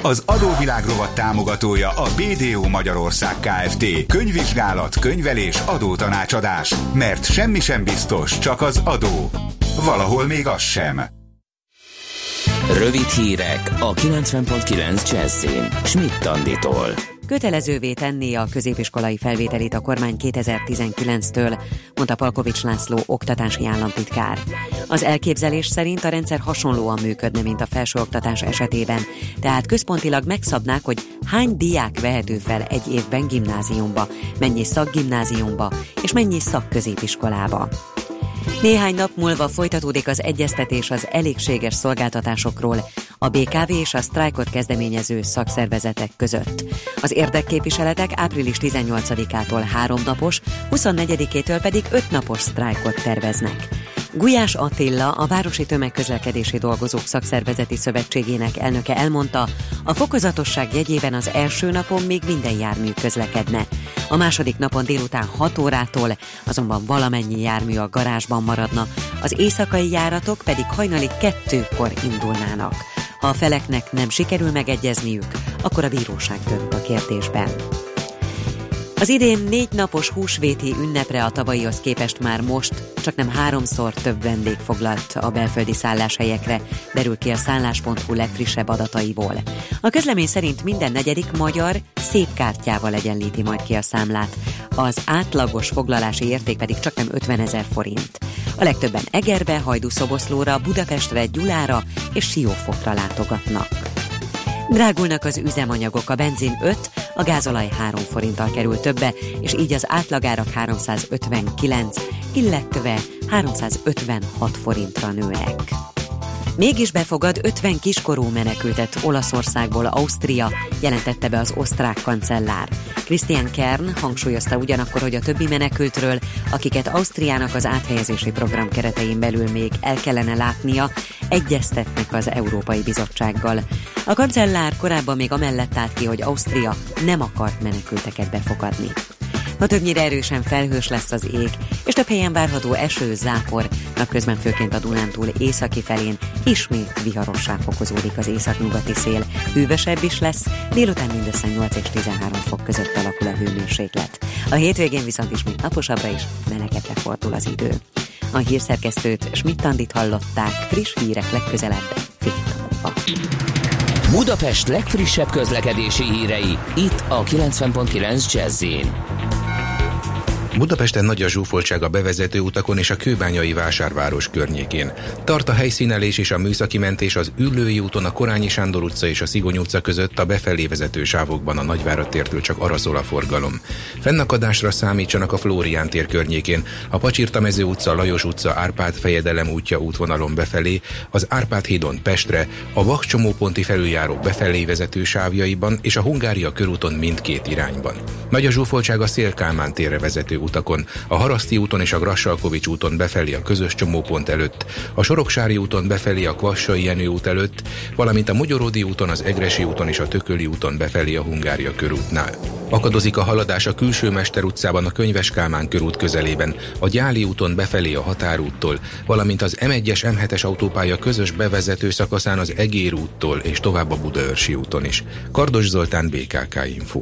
Az Adóvilág rovat támogatója a bé dé o Magyarország Kft. Könyvvizsgálat, könyvelés, adótanácsadás. Mert semmi sem biztos, csak az adó. Valahol még az sem. Rövid hírek a kilencven pont kilenc Jazzyn. Schmidt Anditól. Kötelezővé tenné a középiskolai felvételit a kormány kétezer-tizenkilenctől, mondta Palkovics László oktatási államtitkár. Az elképzelés szerint a rendszer hasonlóan működne, mint a felsőoktatás esetében, tehát központilag megszabnák, hogy hány diák vehető fel egy évben gimnáziumba, mennyi szakgimnáziumba és mennyi szakközépiskolába. Néhány nap múlva folytatódik az egyeztetés az elégséges szolgáltatásokról a bé ká vé és a sztrájkot kezdeményező szakszervezetek között. Az érdekképviseletek április tizennyolcadikától háromnapos, huszonnegyedikétől pedig ötnapos sztrájkot terveznek. Gulyás Attila, a Városi Tömegközlekedési Dolgozók Szakszervezeti Szövetségének elnöke elmondta, a fokozatosság jegyében az első napon még minden jármű közlekedne. A második napon délután hat órától azonban valamennyi jármű a garázsban maradna, az éjszakai járatok pedig hajnali kettőkor indulnának. Ha a feleknek nem sikerül megegyezniük, akkor a bíróság dönt a kérdésben. Az idén négy napos húsvéti ünnepre a tavalyihoz képest már most csaknem háromszor több vendég foglalt a belföldi szálláshelyekre, derül ki a szállás pont hu legfrissebb adataiból. A közlemény szerint minden negyedik magyar szép kártyával egyenlíti majd ki a számlát, az átlagos foglalási érték pedig csaknem ötvenezer forint. A legtöbben Egerbe, Hajdúszoboszlóra, Budapestre, Gyulára és Siófokra látogatnak. Drágulnak az üzemanyagok, a benzin öt, a gázolaj három forinttal kerül többe, és így az átlagárak háromszázötvenkilenc, illetve háromszázötvenhat forintra nőnek. Mégis befogad ötven kiskorú menekültet Olaszországból Ausztria, jelentette be az osztrák kancellár. Christian Kern hangsúlyozta ugyanakkor, hogy a többi menekültről, akiket Ausztriának az áthelyezési program keretein belül még el kellene látnia, egyeztetnek az Európai Bizottsággal. A kancellár korábban még amellett állt ki, hogy Ausztria nem akart menekülteket befogadni. Ma többnyire erősen felhős lesz az ég, és több helyen várható eső, zápor, napközben főként a Dunántúl északi felén ismét viharossá fokozódik az északnyugati szél. Hűvösebb is lesz, délután mindössze nyolc és tizenhárom fok között alakul a hőmérséklet. A hétvégén viszont ismét naposabbra is melegedre fordul az idő. A hírszerkesztőt, Schmidt-Andit hallották, friss hírek legközelebb fél órakor. Budapest legfrissebb közlekedési hírei, itt a kilencven pont kilenc Jazzyn. Budapesten nagy a zsúfoltság a bevezető utakon és a kőbányai Vásárváros környékén. Tart a helyszínelés és a műszaki mentés az Üllői úton, a Korányi Sándor utca és a Szigony utca között, a befelé vezető sávokban a Nagyvárad tértől csak arra szól a forgalom. Fennakadásra számítsanak a Flórián tér környékén, a Pacsirtamező utca, Lajos utca, Árpád fejedelem útja útvonalon befelé, az Árpád hídon Pestre, a vakcsomóponti felüljáró befelé vezető sávjaiban és a Hungária körúton mindkét irányban. Nagy a zsúfoltság a Szél-Kálmán térre vezető utakon, a Haraszti úton és a Grassalkovics úton befelé a közös csomópont előtt, a Soroksári úton befelé a Kvassai Jenő út előtt, valamint a Mogyoródi úton, az Egresi úton és a Tököli úton befelé a Hungária körútnál. Akadozik a haladás a Külső Mester utcában a Könyves Kálmán körút közelében, a Gyáli úton befelé a Határúttól, valamint az M egyes M hetes autópálya közös bevezető szakaszán az Egér úttól és tovább a Budaörsi úton is. Kardos Zoltán, bé ká ká Info.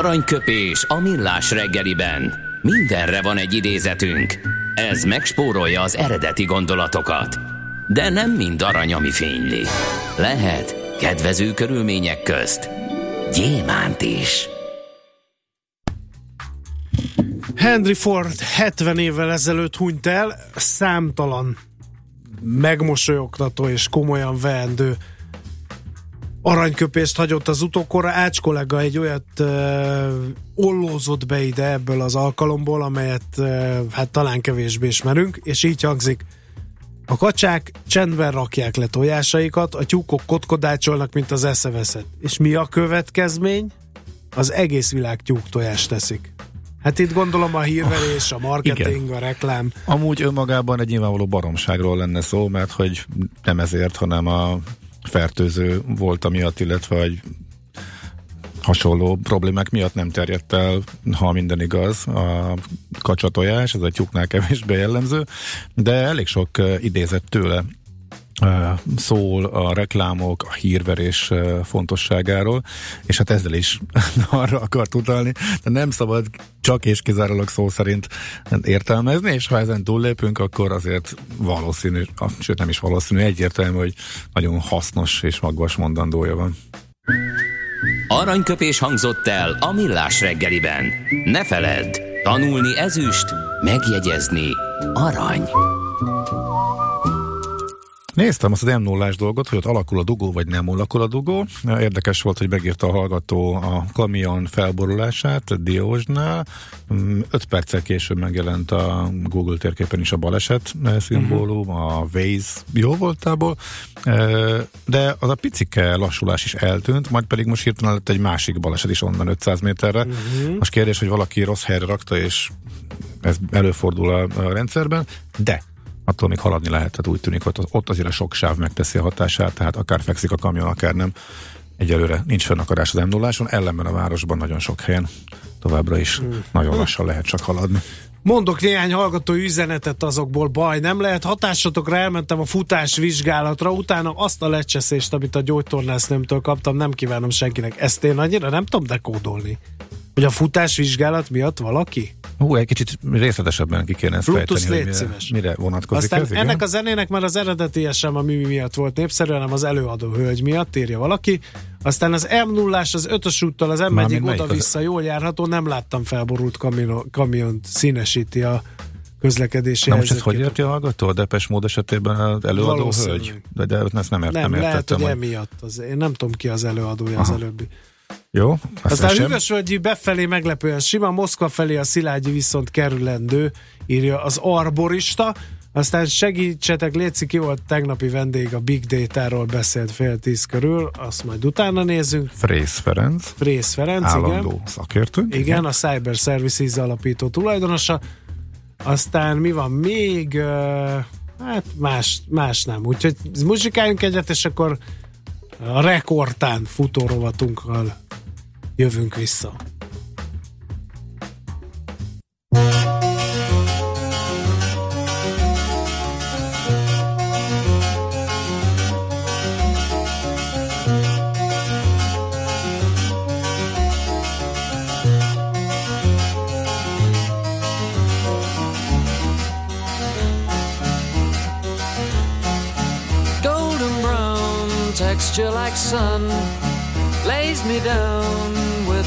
aranyköpés a millás reggeliben. Mindenre van egy idézetünk. Ez megspórolja az eredeti gondolatokat. De nem mind arany, ami fényli. Lehet kedvező körülmények közt gyémánt is. Henry Ford hetven évvel ezelőtt hunyt el, számtalan megmosolyogtató és komolyan veendő aranyköpést hagyott az utókorra. Ács kollega egy olyat uh, ollózott be ide ebből az alkalomból, amelyet uh, hát talán kevésbé ismerünk, és így hangzik: a kacsák csendben rakják le tojásaikat, a tyúkok kotkodácsolnak, mint az eszeveszett. És mi a következmény? Az egész világ tyúk tojást teszik. Hát itt gondolom a hírverés, a marketing, igen, a reklám. Amúgy önmagában egy nyilvánvaló baromságról lenne szó, mert hogy nem ezért, hanem a fertőző volt amiatt, illetve egy hasonló problémák miatt nem terjedt el, ha minden igaz, a kacsatojás, ez a tyúknál kevésbé jellemző, de elég sok idézett tőle szól a reklámok, a hírverés fontosságáról, és hát ezzel is arra akart utalni, de nem szabad csak és kizárólag szó szerint értelmezni, és ha ezen túllépünk, akkor azért valószínű, sőt nem is valószínű, egyértelmű, hogy nagyon hasznos és magas mondandója van. Aranyköpés hangzott el a millás reggeliben. Ne feledd, tanulni ezüst, megjegyezni arany. Néztem azt az em nullás dolgot, hogy ott alakul a dugó, vagy nem alakul a dugó. Érdekes volt, hogy megírta a hallgató a kamion felborulását Diósnál. öt perccel később megjelent a Google térképen is a baleset szimbólum, uh-huh. a Waze jó voltából, de az a picike lassulás is eltűnt, majd pedig most hirtelen lett egy másik baleset is onnan ötszáz méterre. Uh-huh. Most kérdés, hogy valaki rossz helyre rakta, és ez előfordul a rendszerben, de attól még haladni lehet, tehát úgy tűnik, hogy ott azért a sok sáv megteszi a hatását, tehát akár fekszik a kamion, akár nem. Egyelőre nincs fennakadás az em nulláson, ellenben a városban nagyon sok helyen továbbra is hmm. nagyon lassan lehet csak haladni. Mondok néhány hallgatói üzenetet, azokból baj nem lehet. Hatásotokra elmentem a futás vizsgálatra, utána azt a lecseszést, amit a gyógytornásznőmtől kaptam, nem kívánom senkinek. Ezt én annyira nem tudom dekódolni. Hogy a futás vizsgálat miatt valaki? Hú, egy kicsit részletesebben ki kéne ezt Plutus fejteni, hogy mire, mire vonatkozik. Aztán ez, ennek a zenének már az eredeti sem a mű miatt volt népszerű, hanem az előadó hölgy miatt, írja valaki. Aztán az em nullás az ötös úttal az em egyig oda-vissza az... jól járható, nem láttam felborult kamino, kamiont, színesíti a közlekedési. Na most ezt hogy érti a hallgató? A Depes mód esetében az előadó hölgy? De, de ezt nem értem. Nem, lehet, hogy emiatt. Az, én nem tudom, ki az előadója. Aha. Az előbbi. Jó, aztán Hüvösvölgyi befelé meglepően sima, Moszkva felé a Szilágyi viszont kerülendő, írja az arborista. Aztán segítsetek, létszik, ki volt tegnapi vendég, a Big Data-ról beszélt fél tíz körül, azt majd utána nézzünk. Frész Ferenc. Frész Ferenc, állandó igen. szakértőnk. Igen, igen, a Cyber Services alapító tulajdonosa. Aztán mi van még? Hát más, más nem. Úgyhogy muzsikáljunk egyet, és akkor a rekordtán futórovatunkkal jövünk vissza. Texture like sun lays me down with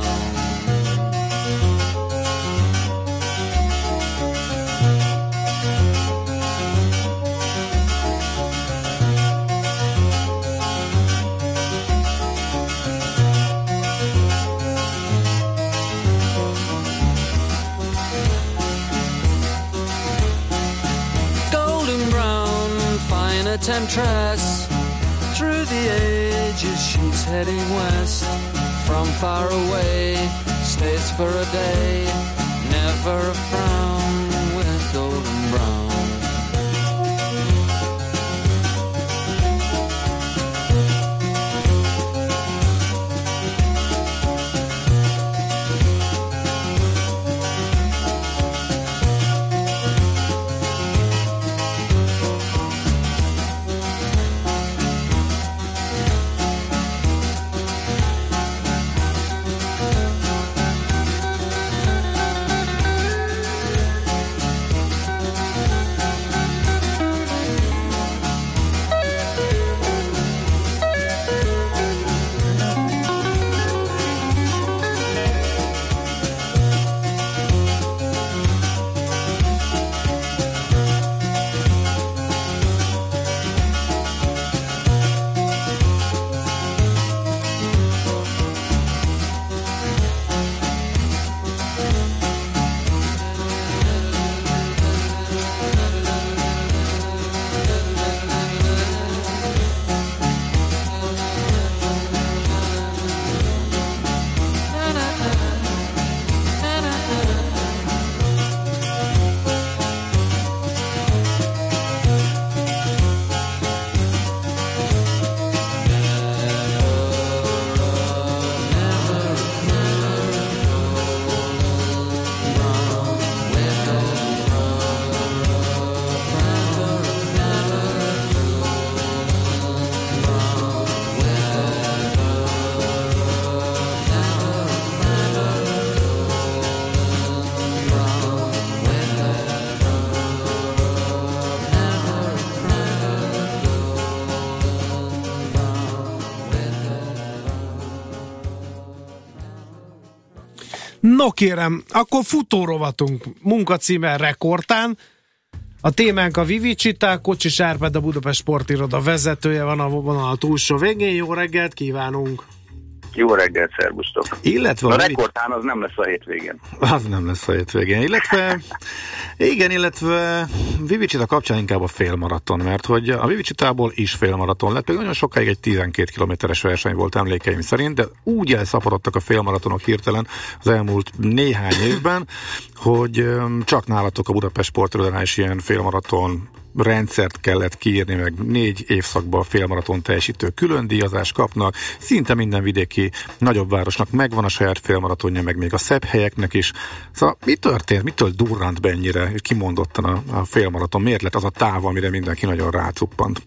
Golden brown, fine a temptress. Through the ages she's heading west. From far away, stays for a day. Never never a frown when it's golden brown. No kérem, akkor futórovatunk munkacímen rekordtán. A témánk a Vivicsitá, Kocsis Árpád, a Budapest Sportiroda vezetője van a vonal a túlsó végén. Jó reggelt kívánunk! Jó reggelt, szervusztok! Illetve a rekordtán az nem lesz a hétvégén. Az nem lesz a hétvégén, illetve igen, illetve Vivicsita kapcsán inkább a félmaraton, mert hogy a Vivicsitából is félmaraton lett, például nagyon sokáig egy tizenkét kilométeres verseny volt emlékeim szerint, de úgy elszaporodtak a félmaratonok hirtelen az elmúlt néhány évben, hogy csak nálatok a Budapest Sportirodánál is ilyen félmaraton rendszert kellett kiírni, meg négy évszakban félmaraton teljesítő külön díjazást kapnak, szinte minden vidéki nagyobb városnak megvan a saját félmaratonja, meg még a szebb helyeknek is. Szóval mi történt, mitől durrant be ennyire kimondottan a, a félmaraton? Miért lett az a táv, amire mindenki nagyon rácuppant?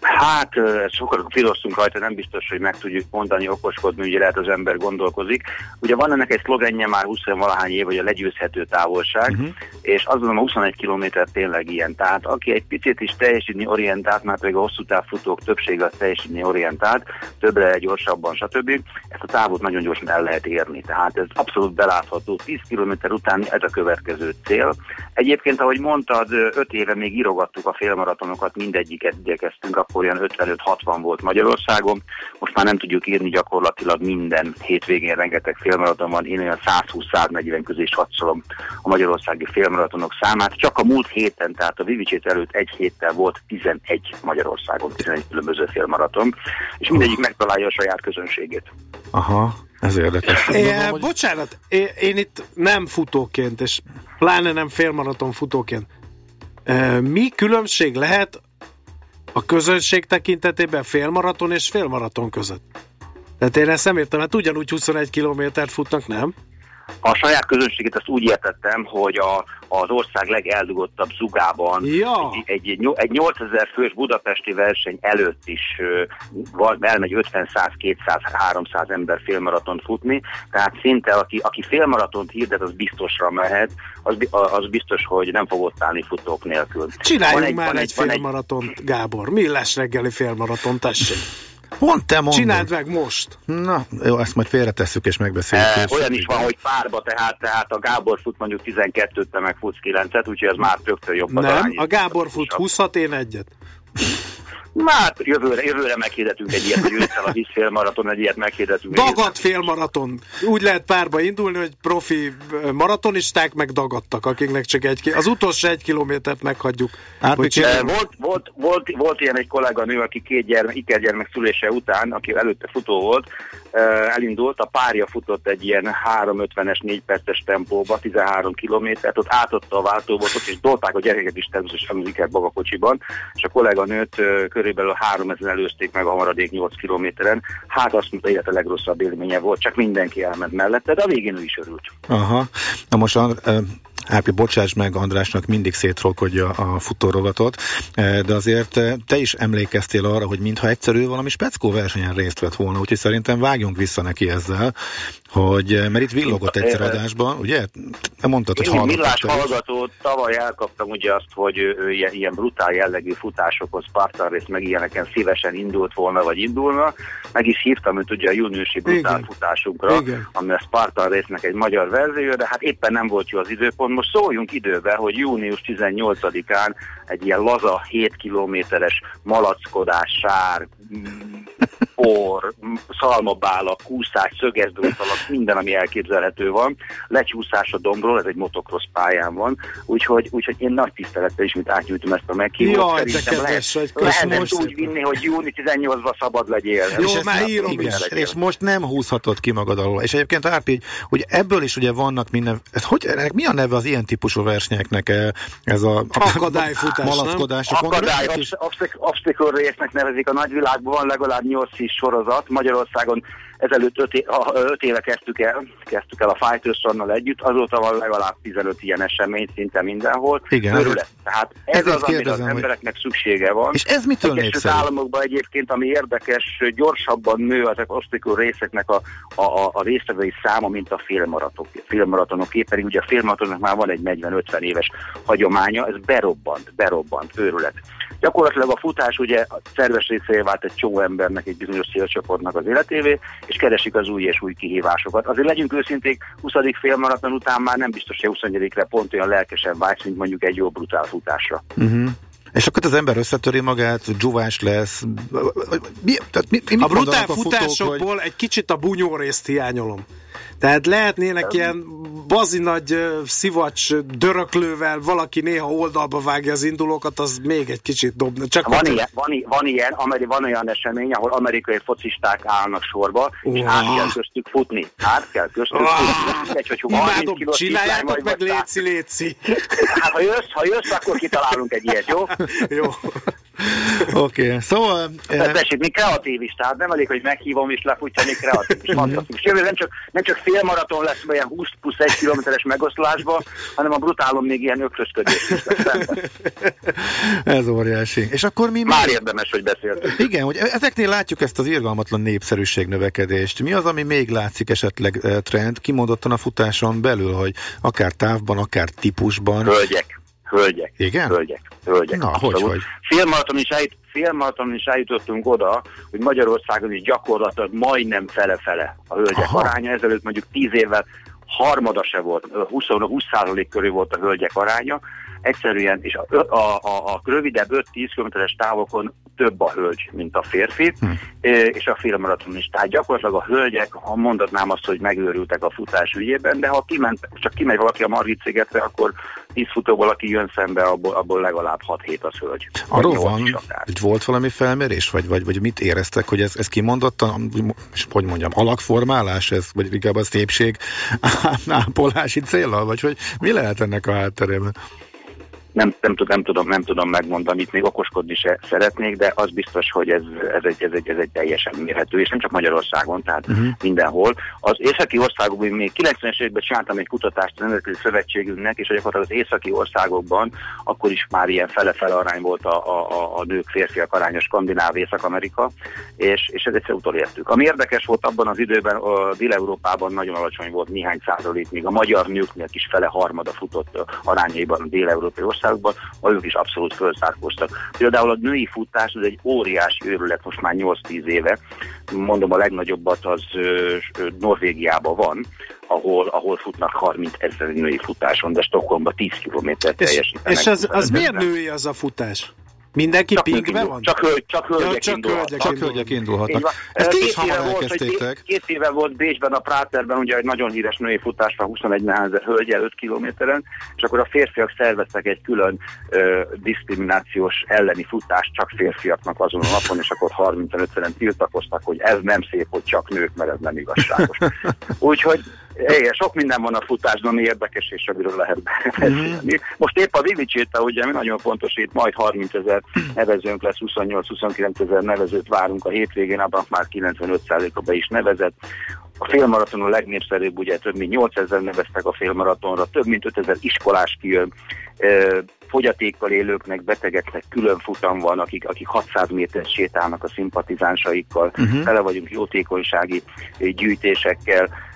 Hát, sokat filoztunk rajta, nem biztos, hogy meg tudjuk mondani, okoskodni, ugye lehet az ember gondolkozik. Ugye van ennek egy szlogenje már húsz-valahány év, hogy a legyőzhető távolság, uh-huh. és azt gondolom, huszonegy kilométer tényleg ilyen. Tehát aki egy picit is teljesítni orientált, már pedig a hosszú távfutók többsége a teljesítni orientált, többre, gyorsabban, stb. Ezt a távot nagyon gyorsan el lehet érni. Tehát ez abszolút belátható. tíz kilométer után ez a következő cél. Egyébként, ahogy mondtad, öt éve még írogattuk a félmaratonokat, mindegyiket igyekeztünk, akkor olyan ötvenöt-hatvan volt Magyarországon, most már nem tudjuk írni gyakorlatilag minden hétvégén, rengeteg félmaraton van, én olyan százhúsz-száznegyven közé is hadszolom a magyarországi félmaratonok számát, csak a múlt héten, tehát a Vivicsét előtt egy héttel volt tizenegy Magyarországon, tizenegy különböző félmaraton, és mindegyik megtalálja a saját közönségét. Aha, ez érdekes. É, Tudom, hogy... Bocsánat, én, én itt nem futóként, és pláne nem félmaraton futóként. Mi különbség lehet a közönség tekintetében félmaraton és félmaraton között? Tehát én ezt nem értem, hát ugyanúgy huszonegy kilométert futnak, nem? A saját közönségét azt úgy értettem, hogy a, az ország legeldugottabb zugában ja. egy, egy, egy nyolcezer fős budapesti verseny előtt is uh, elmegy ötven-száz, kétszáz, háromszáz ember félmaratont futni, tehát szinte aki, aki félmaratont hirdet, az biztosra mehet, az, az biztos, hogy nem fog ott állni futók nélkül. Csináljunk egy, már egy, egy félmaratont, egy... Gábor, mi lesz reggeli félmaraton, tessék? Pont te mondod. Csináld meg most. Na, jó, ezt majd félretesszük és megbeszéljük. E, olyan is van, hogy párba, tehát, tehát a Gábor fut mondjuk tizenkettőt, te meg futsz kilencet, úgyhogy ez már többtől jobb az. Nem, a Gábor fut huszat, én egyet. Már jövőre, jövőre meghirdetünk egy ilyet, hogy ősszel a víz félmaraton, egy ilyet meghirdetünk. Dagadt félmaraton. Úgy lehet párba indulni, hogy profi maratonisták meg dagadtak, akiknek csak egy, az utolsó egy kilométert meghagyjuk. Hogy volt, volt, volt, volt ilyen egy kolléganő, aki két gyermek, ikergyermek szülése után, aki előtte futó volt, elindult, a párja futott egy ilyen három ötvenes, négy perces tempóba, tizenhárom kilométert, ott átadta a váltóbotot, és dolták a gyerekeket is természetesen az ikerbabakocsiban, és a kolléganőt körülbelül háromezer előzték meg a maradék nyolc kilométeren. Hát azt mondta, élete legrosszabb élménye volt, csak mindenki elment mellette, de a végén ő is örült. Aha. Na most a... Ápi, bocsáss meg Andrásnak, mindig szétrolkodja a futórovatot, de azért te is emlékeztél arra, hogy mintha egyszerű valami speckó versenyen részt vett volna, úgyhogy szerintem vágjunk vissza neki ezzel, hogy, mert itt villogott egyszer adásban, ugye? Mondtad, én hogy millás hallgató, tavaly elkaptam ugye azt, hogy ilyen, ilyen brutál jellegű futásokhoz, Spartan rész, meg ilyeneken szívesen indult volna, vagy indulna, meg is hívtam őt ugye a júniusi brutál igen. futásunkra, igen. ami a Spartan résznek egy magyar verziója, de hát éppen nem volt jó az időpont. Most szóljunk időben, hogy június tizennyolcadikán egy ilyen laza hét kilométeres malackodás, sár, por, szalmabálak, kúszás, szögesdúszalak, minden, ami elképzelhető van. Lecsúszás a dombról, ez egy motocross pályán van, úgyhogy, úgyhogy én nagy tisztelettel ismét átgyűjtöm ezt a meghívót. Szerintem lehet, lehetett úgy vinni, hogy június tizennyolcadikán szabad legyél. Jó, már írom is, és most nem húzhatod ki magad alól. És egyébként Árpi, hogy ebből is ugye vannak minden, ez hogy, ennek mi a neve az ilyen típusú versenyeknek? Ez a akadályfutás, malackodás. Akadály, obstacle race-nek nevezik a nagyvilágban, van legalább nyolc tíz sorozat. Magyarországon ezelőtt öt éve kezdtük el, kezdtük el a Fightersonnal együtt, azóta van legalább tizenöt ilyen esemény szinte mindenhol. Igen. Örület. Tehát ez az, amire az embereknek hogy... szüksége van. És ez mitől népszerű? Egyesült Államokban egyébként, ami érdekes, gyorsabban nő az obstacle részeknek a, a, a résztvevői száma, mint a félmaratonoké, pedig ugye a félmaratonnak már van egy negyven-ötven éves hagyománya, ez berobbant, berobbant, őrület. Gyakorlatilag a futás ugye a szerves részévé vált egy csomó embernek, egy bizonyos célcsoportnak az életévé, és keresik az új és új kihívásokat. Azért legyünk őszinték, huszadik félmaraton után már nem biztos, hogy huszonegyedikre pont olyan lelkesen vágysz, mint mondjuk egy jó brutál futásra. Uh-huh. És akkor az ember összetöri magát, dzsúvás lesz. Mi, tehát mi, mi a brutál a futásokból futók, hogy... egy kicsit a bunyó részt hiányolom. Tehát lehetnének ez... ilyen bazi nagy szivacs döröklővel, valaki néha oldalba vágja az indulókat, az még egy kicsit dobna. Csak van, ilyen, van, van ilyen, van olyan esemény, ahol amerikai focisták állnak sorba, oh. és át kell köztük futni. Át kell köztük oh. futni. Egy, imádom, csináljátok meg, léci, léci. Hát ha jössz, ha jössz, akkor kitalálunk egy ilyet, jó? Jó. Oké, okay. Szóval... Eh... Tessék, mi kreativistát, nem elég, hogy meghívom és lefutja, mi kreativist. Fantasztikus. Jövő, nem csak, nem csak félmaraton lesz olyan húsz plusz egy kilométeres megoszlásba, hanem a brutálon még ilyen ökrösködés is lesz. Ez óriási. És akkor mi... Már érdemes, hogy beszéltünk. Igen, hogy ezeknél látjuk ezt az irgalmatlan népszerűségnövekedést. Mi az, ami még látszik esetleg trend, kimondottan a futáson belül, hogy akár távban, akár típusban... Hölgyek. Hölgyek, igen? hölgyek, hölgyek. Na, hogy, hogy? Félmaraton is, eljut, félmaraton is eljutottunk oda, hogy Magyarországon is gyakorlatilag majdnem fele-fele a hölgyek Aha. aránya. Ezelőtt mondjuk tíz évvel harmada se volt, húsz százalék körül volt a hölgyek aránya. Egyszerűen, és a, a, a, a rövidebb öt-tíz kilométeres távokon több a hölgy, mint a férfi, hm. és a félmaraton is. Tehát gyakorlatilag a hölgyek, ha mondhatnám azt, hogy megőrültek a futás ügyében, de ha kiment, csak kimegy valaki a Margit-szigetre, akkor tíz futóból, aki jön szembe, abból, abból legalább hat-hét az hölgy. Arról van, hogy volt valami felmérés, vagy, vagy, vagy mit éreztek, hogy ez, ez kimondottan, és hogy mondjam, alakformálás, ez, vagy inkább a szépség ápolási céllal, vagy hogy mi lehet ennek a hátterében? Nem, nem, nem, tudom, nem tudom megmondani, itt még okoskodni se szeretnék, de az biztos, hogy ez, ez, egy, ez, egy, ez egy teljesen mérhető, és nem csak Magyarországon, tehát uh-huh. mindenhol. Az északi országokban, még kilencvenes években csináltam egy kutatást a Nemzetközi Szövetségünknek, és gyakorlatilag az északi országokban akkor is már ilyen fele-fele arány volt a, a, a nők férfiak aránya, Skandináv, Észak-Amerika, és, és ez egyszer utolértük. Ami érdekes volt, abban az időben a Dél-Európában nagyon alacsony volt, néhány százalék, még a magyar nőknek is fele harmada futott arányaiban a dél-európai országokban, ahol ők is abszolút fölzárkóztak. Például a női futás az egy óriási őrület, most már nyolc-tíz éve. Mondom, a legnagyobbat az ö, ö, Norvégiában van, ahol, ahol futnak harmincezer női futáson, de Stockholmban tíz kilométer teljesítenek. És, és az, az miért női az a futás? Mindenki pingve van? Csak, hölgy, csak hölgyek ja, indulhatnak. Csak hölgyek indulhatnak. Ezt ti is hamar elkezdtétek. Két éve volt Bécsben a Práterben, ugye egy nagyon híres női futásra huszonegy ezer hölgyel öt kilométeren, és akkor a férfiak szerveztek egy külön ö, diszkriminációs elleni futást csak férfiaknak azon a napon, és akkor harminc-ötvenen tiltakoztak, hogy ez nem szép, hogy csak nők, mert ez nem igazságos. Úgyhogy éjjel, sok minden van a futásban, ami érdekes, és amiről lehet beszélni. Most épp a Vivicséta, ugye, ami nagyon fontos, itt majd harminc ezer nevezőnk lesz, huszonnyolc-huszonkilenc ezer nevezőt várunk a hétvégén, abban már kilencvenöt százaléka be is nevezett. A félmaraton a legnépszerűbb, ugye több mint nyolcezer neveztek a félmaratonra, több mint ötezer iskolás kijön, fogyatékkal élőknek, betegeknek külön futam van, akik, akik hatszáz métert sétálnak a szimpatizánsaikkal, uh-huh. tele vagyunk jótékonysági gyűjtésekkel,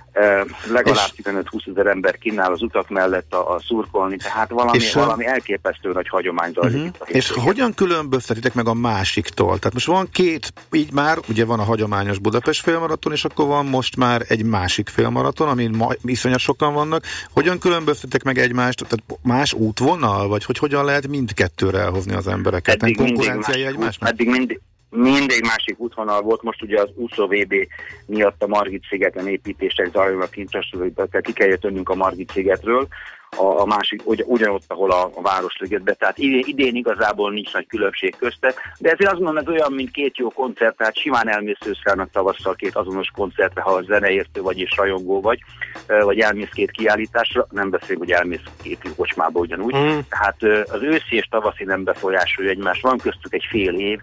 legalább tizenöt-húsz ezer ember kínál az utak mellett a, a szurkolni, tehát valami, és, valami elképesztő nagy hagyomány zajlik uh-huh. itt a hétvégén. És hogyan különböztetitek meg a másiktól? Tehát most van két, így már, ugye van a hagyományos Budapest félmaraton, és akkor van most már egy másik félmaraton, amin ma, iszonyat sokan vannak. Hogyan különböztetitek meg egymást? Tehát más útvonal? Vagy hogy hogyan lehet mindkettőre elhozni az embereket? Eddig konkurenciája egymásnak? Eddig mindig mindegy másik útvonal volt, most ugye az úszó vé bé miatt a Margit szigeten építések zajlanak kincsastól, ki kell jönnünk a Margit szigetről, a, a másik ugy, ugyanott, ahol a, a Városligetben, tehát idén, idén igazából nincs nagy különbség közte, de ezért azt mondom, ez olyan, mint két jó koncert, tehát simán elmész őszrelnek tavasszal két azonos koncertre, ha a zeneértő vagy és rajongó vagy, vagy elmész két kiállításra, nem beszélünk, hogy elmész két jó kocsmába ugyanúgy, mm. tehát az őszi és tavaszi nem befolyásolja egymást, van köztük egy fél év,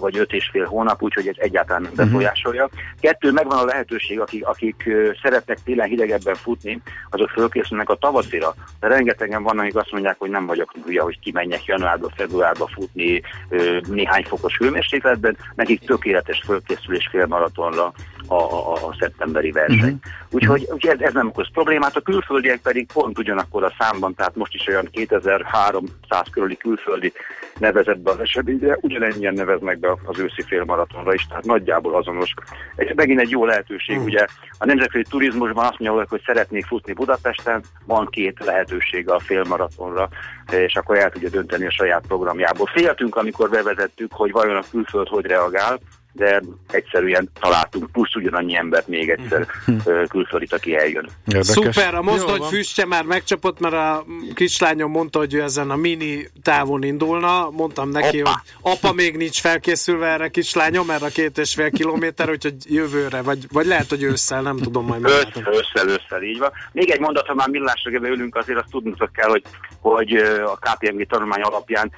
vagy öt és fél hónap, úgyhogy ez egyáltalán nem befolyásolja. Uh-huh. Kettő, megvan a lehetőség, akik, akik szeretnek télen hidegebben futni, azok fölkészülnek a tavaszira. De rengetegen vannak, akik azt mondják, hogy nem vagyok hülye, hogy kimenjek januárba, februárba futni néhány fokos hőmérsékletben, nekik tökéletes fölkészülés félmaratonra a, a, a szeptemberi verseny. Uh-huh. Úgyhogy ez, ez nem okoz problémát, a külföldiek pedig pont ugyanakkor a számban, tehát most is olyan kétezer-háromszáz körüli külföldi nevezett be az eseményre, ugyanennyien neveznek be az őszi félmaratonra is, tehát nagyjából azonos. Ez megint egy jó lehetőség, mm. ugye a nemzetközi turizmusban azt mondják, hogy szeretnék futni Budapesten, van két lehetőség a félmaratonra, és akkor el tudja dönteni a saját programjából. Féltünk, amikor bevezettük, hogy vajon a külföld hogy reagál, de egyszerűen találtunk plusz ugyanannyi embert még egyszer külföldit, aki eljön. Érdekes. Szuper, a mozdony füstje már megcsapott, mert a kislányom mondta, hogy ő ezen a mini távon indulna, mondtam neki, apa. hogy apa még nincs felkészülve erre, kislányom, erre a két és fél kilométer, úgyhogy jövőre, vagy, vagy lehet, hogy ősszel, nem tudom majd meg. Ősszel, ősszel, így van. Még egy mondat, ha már millásregében ülünk, azért azt tudnunk kell, hogy, hogy a ká pé em gé tanulmány alapján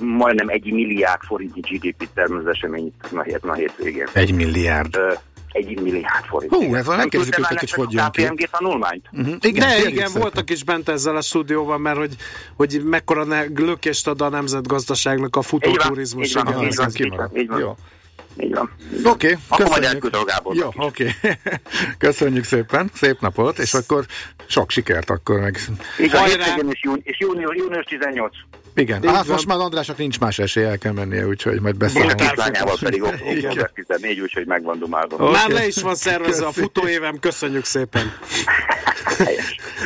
majdnem egy milliárd forintnyi gé dé pé termez esemény a hétvégén. Egy milliárd. Ö, egy milliárd forint. Hú, ez van, elképzeljük őket, hogy hogy jön ki. A ká pé em gé tanulmányt? Uh-huh. Igen, de, igen voltak is bent ezzel a stúdióban, mert hogy, hogy mekkora ne, lökést ad a nemzetgazdaságnak a futóturizmus. Így van, így van, így van, így van. Jó. Így van. Oké, okay, köszönjük. Jó, oké. Okay. Köszönjük szépen, szép napot, és akkor sok sikert akkor meg. Igen, és június, június tizennyolc. Igen, hát most már Andrásnak nincs más esély, el kell mennie, úgyhogy majd beszélünk. Most a tárcányával pedig október tizennégy, úgyhogy megvan dumálva. Okay. Már le is van szervezve a futóévem, köszönjük szépen.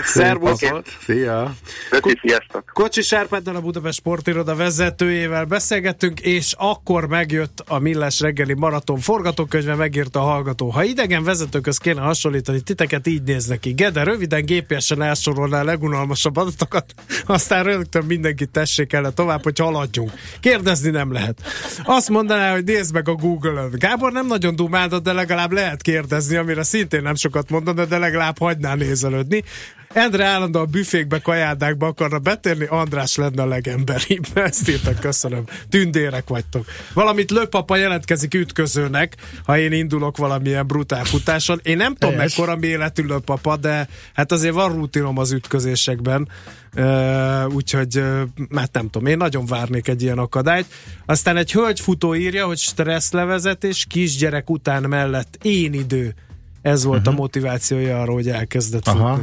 Szervusz! Okay. Szia! Köszi, sziasztok! Kocsis Árpáddal, a Budapest Sportiroda vezetőjével beszélgettünk, és akkor megjött a Millás reggeli maraton forgatókönyve, megírta a hallgató. Ha idegen vezetőköz kéne hasonlítani, titeket így néznek ki. Gede, röviden gé pé esen elsorolná a legunalmasabb adatokat, aztán rögtön mindenki tessék el tovább, hogy haladjunk. Kérdezni nem lehet. Azt mondaná, hogy nézd meg a Google-ön. Gábor nem nagyon dumáltat, de legalább lehet kérdezni, amire szintén nem sokat mondana, de legalább hagyná nézelődni. Endre állandóan büfékbe, kajárdákba akarna betérni, András lenne a legemberibb. Ezt írtak, köszönöm. Tündérek vagytok. Valamit Lőpapa jelentkezik ütközőnek, ha én indulok valamilyen brutál futáson. Én nem tudom mekkora méretű Lőpapa, de hát azért van rutinom az ütközésekben. Uh, úgyhogy uh, hát nem tudom, én nagyon várnék egy ilyen akadályt. Aztán egy hölgyfutó írja, hogy stresszlevezetés, kisgyerek után mellett én idő. Ez volt uh-huh. a motivációja arra, hogy elkezdett futni.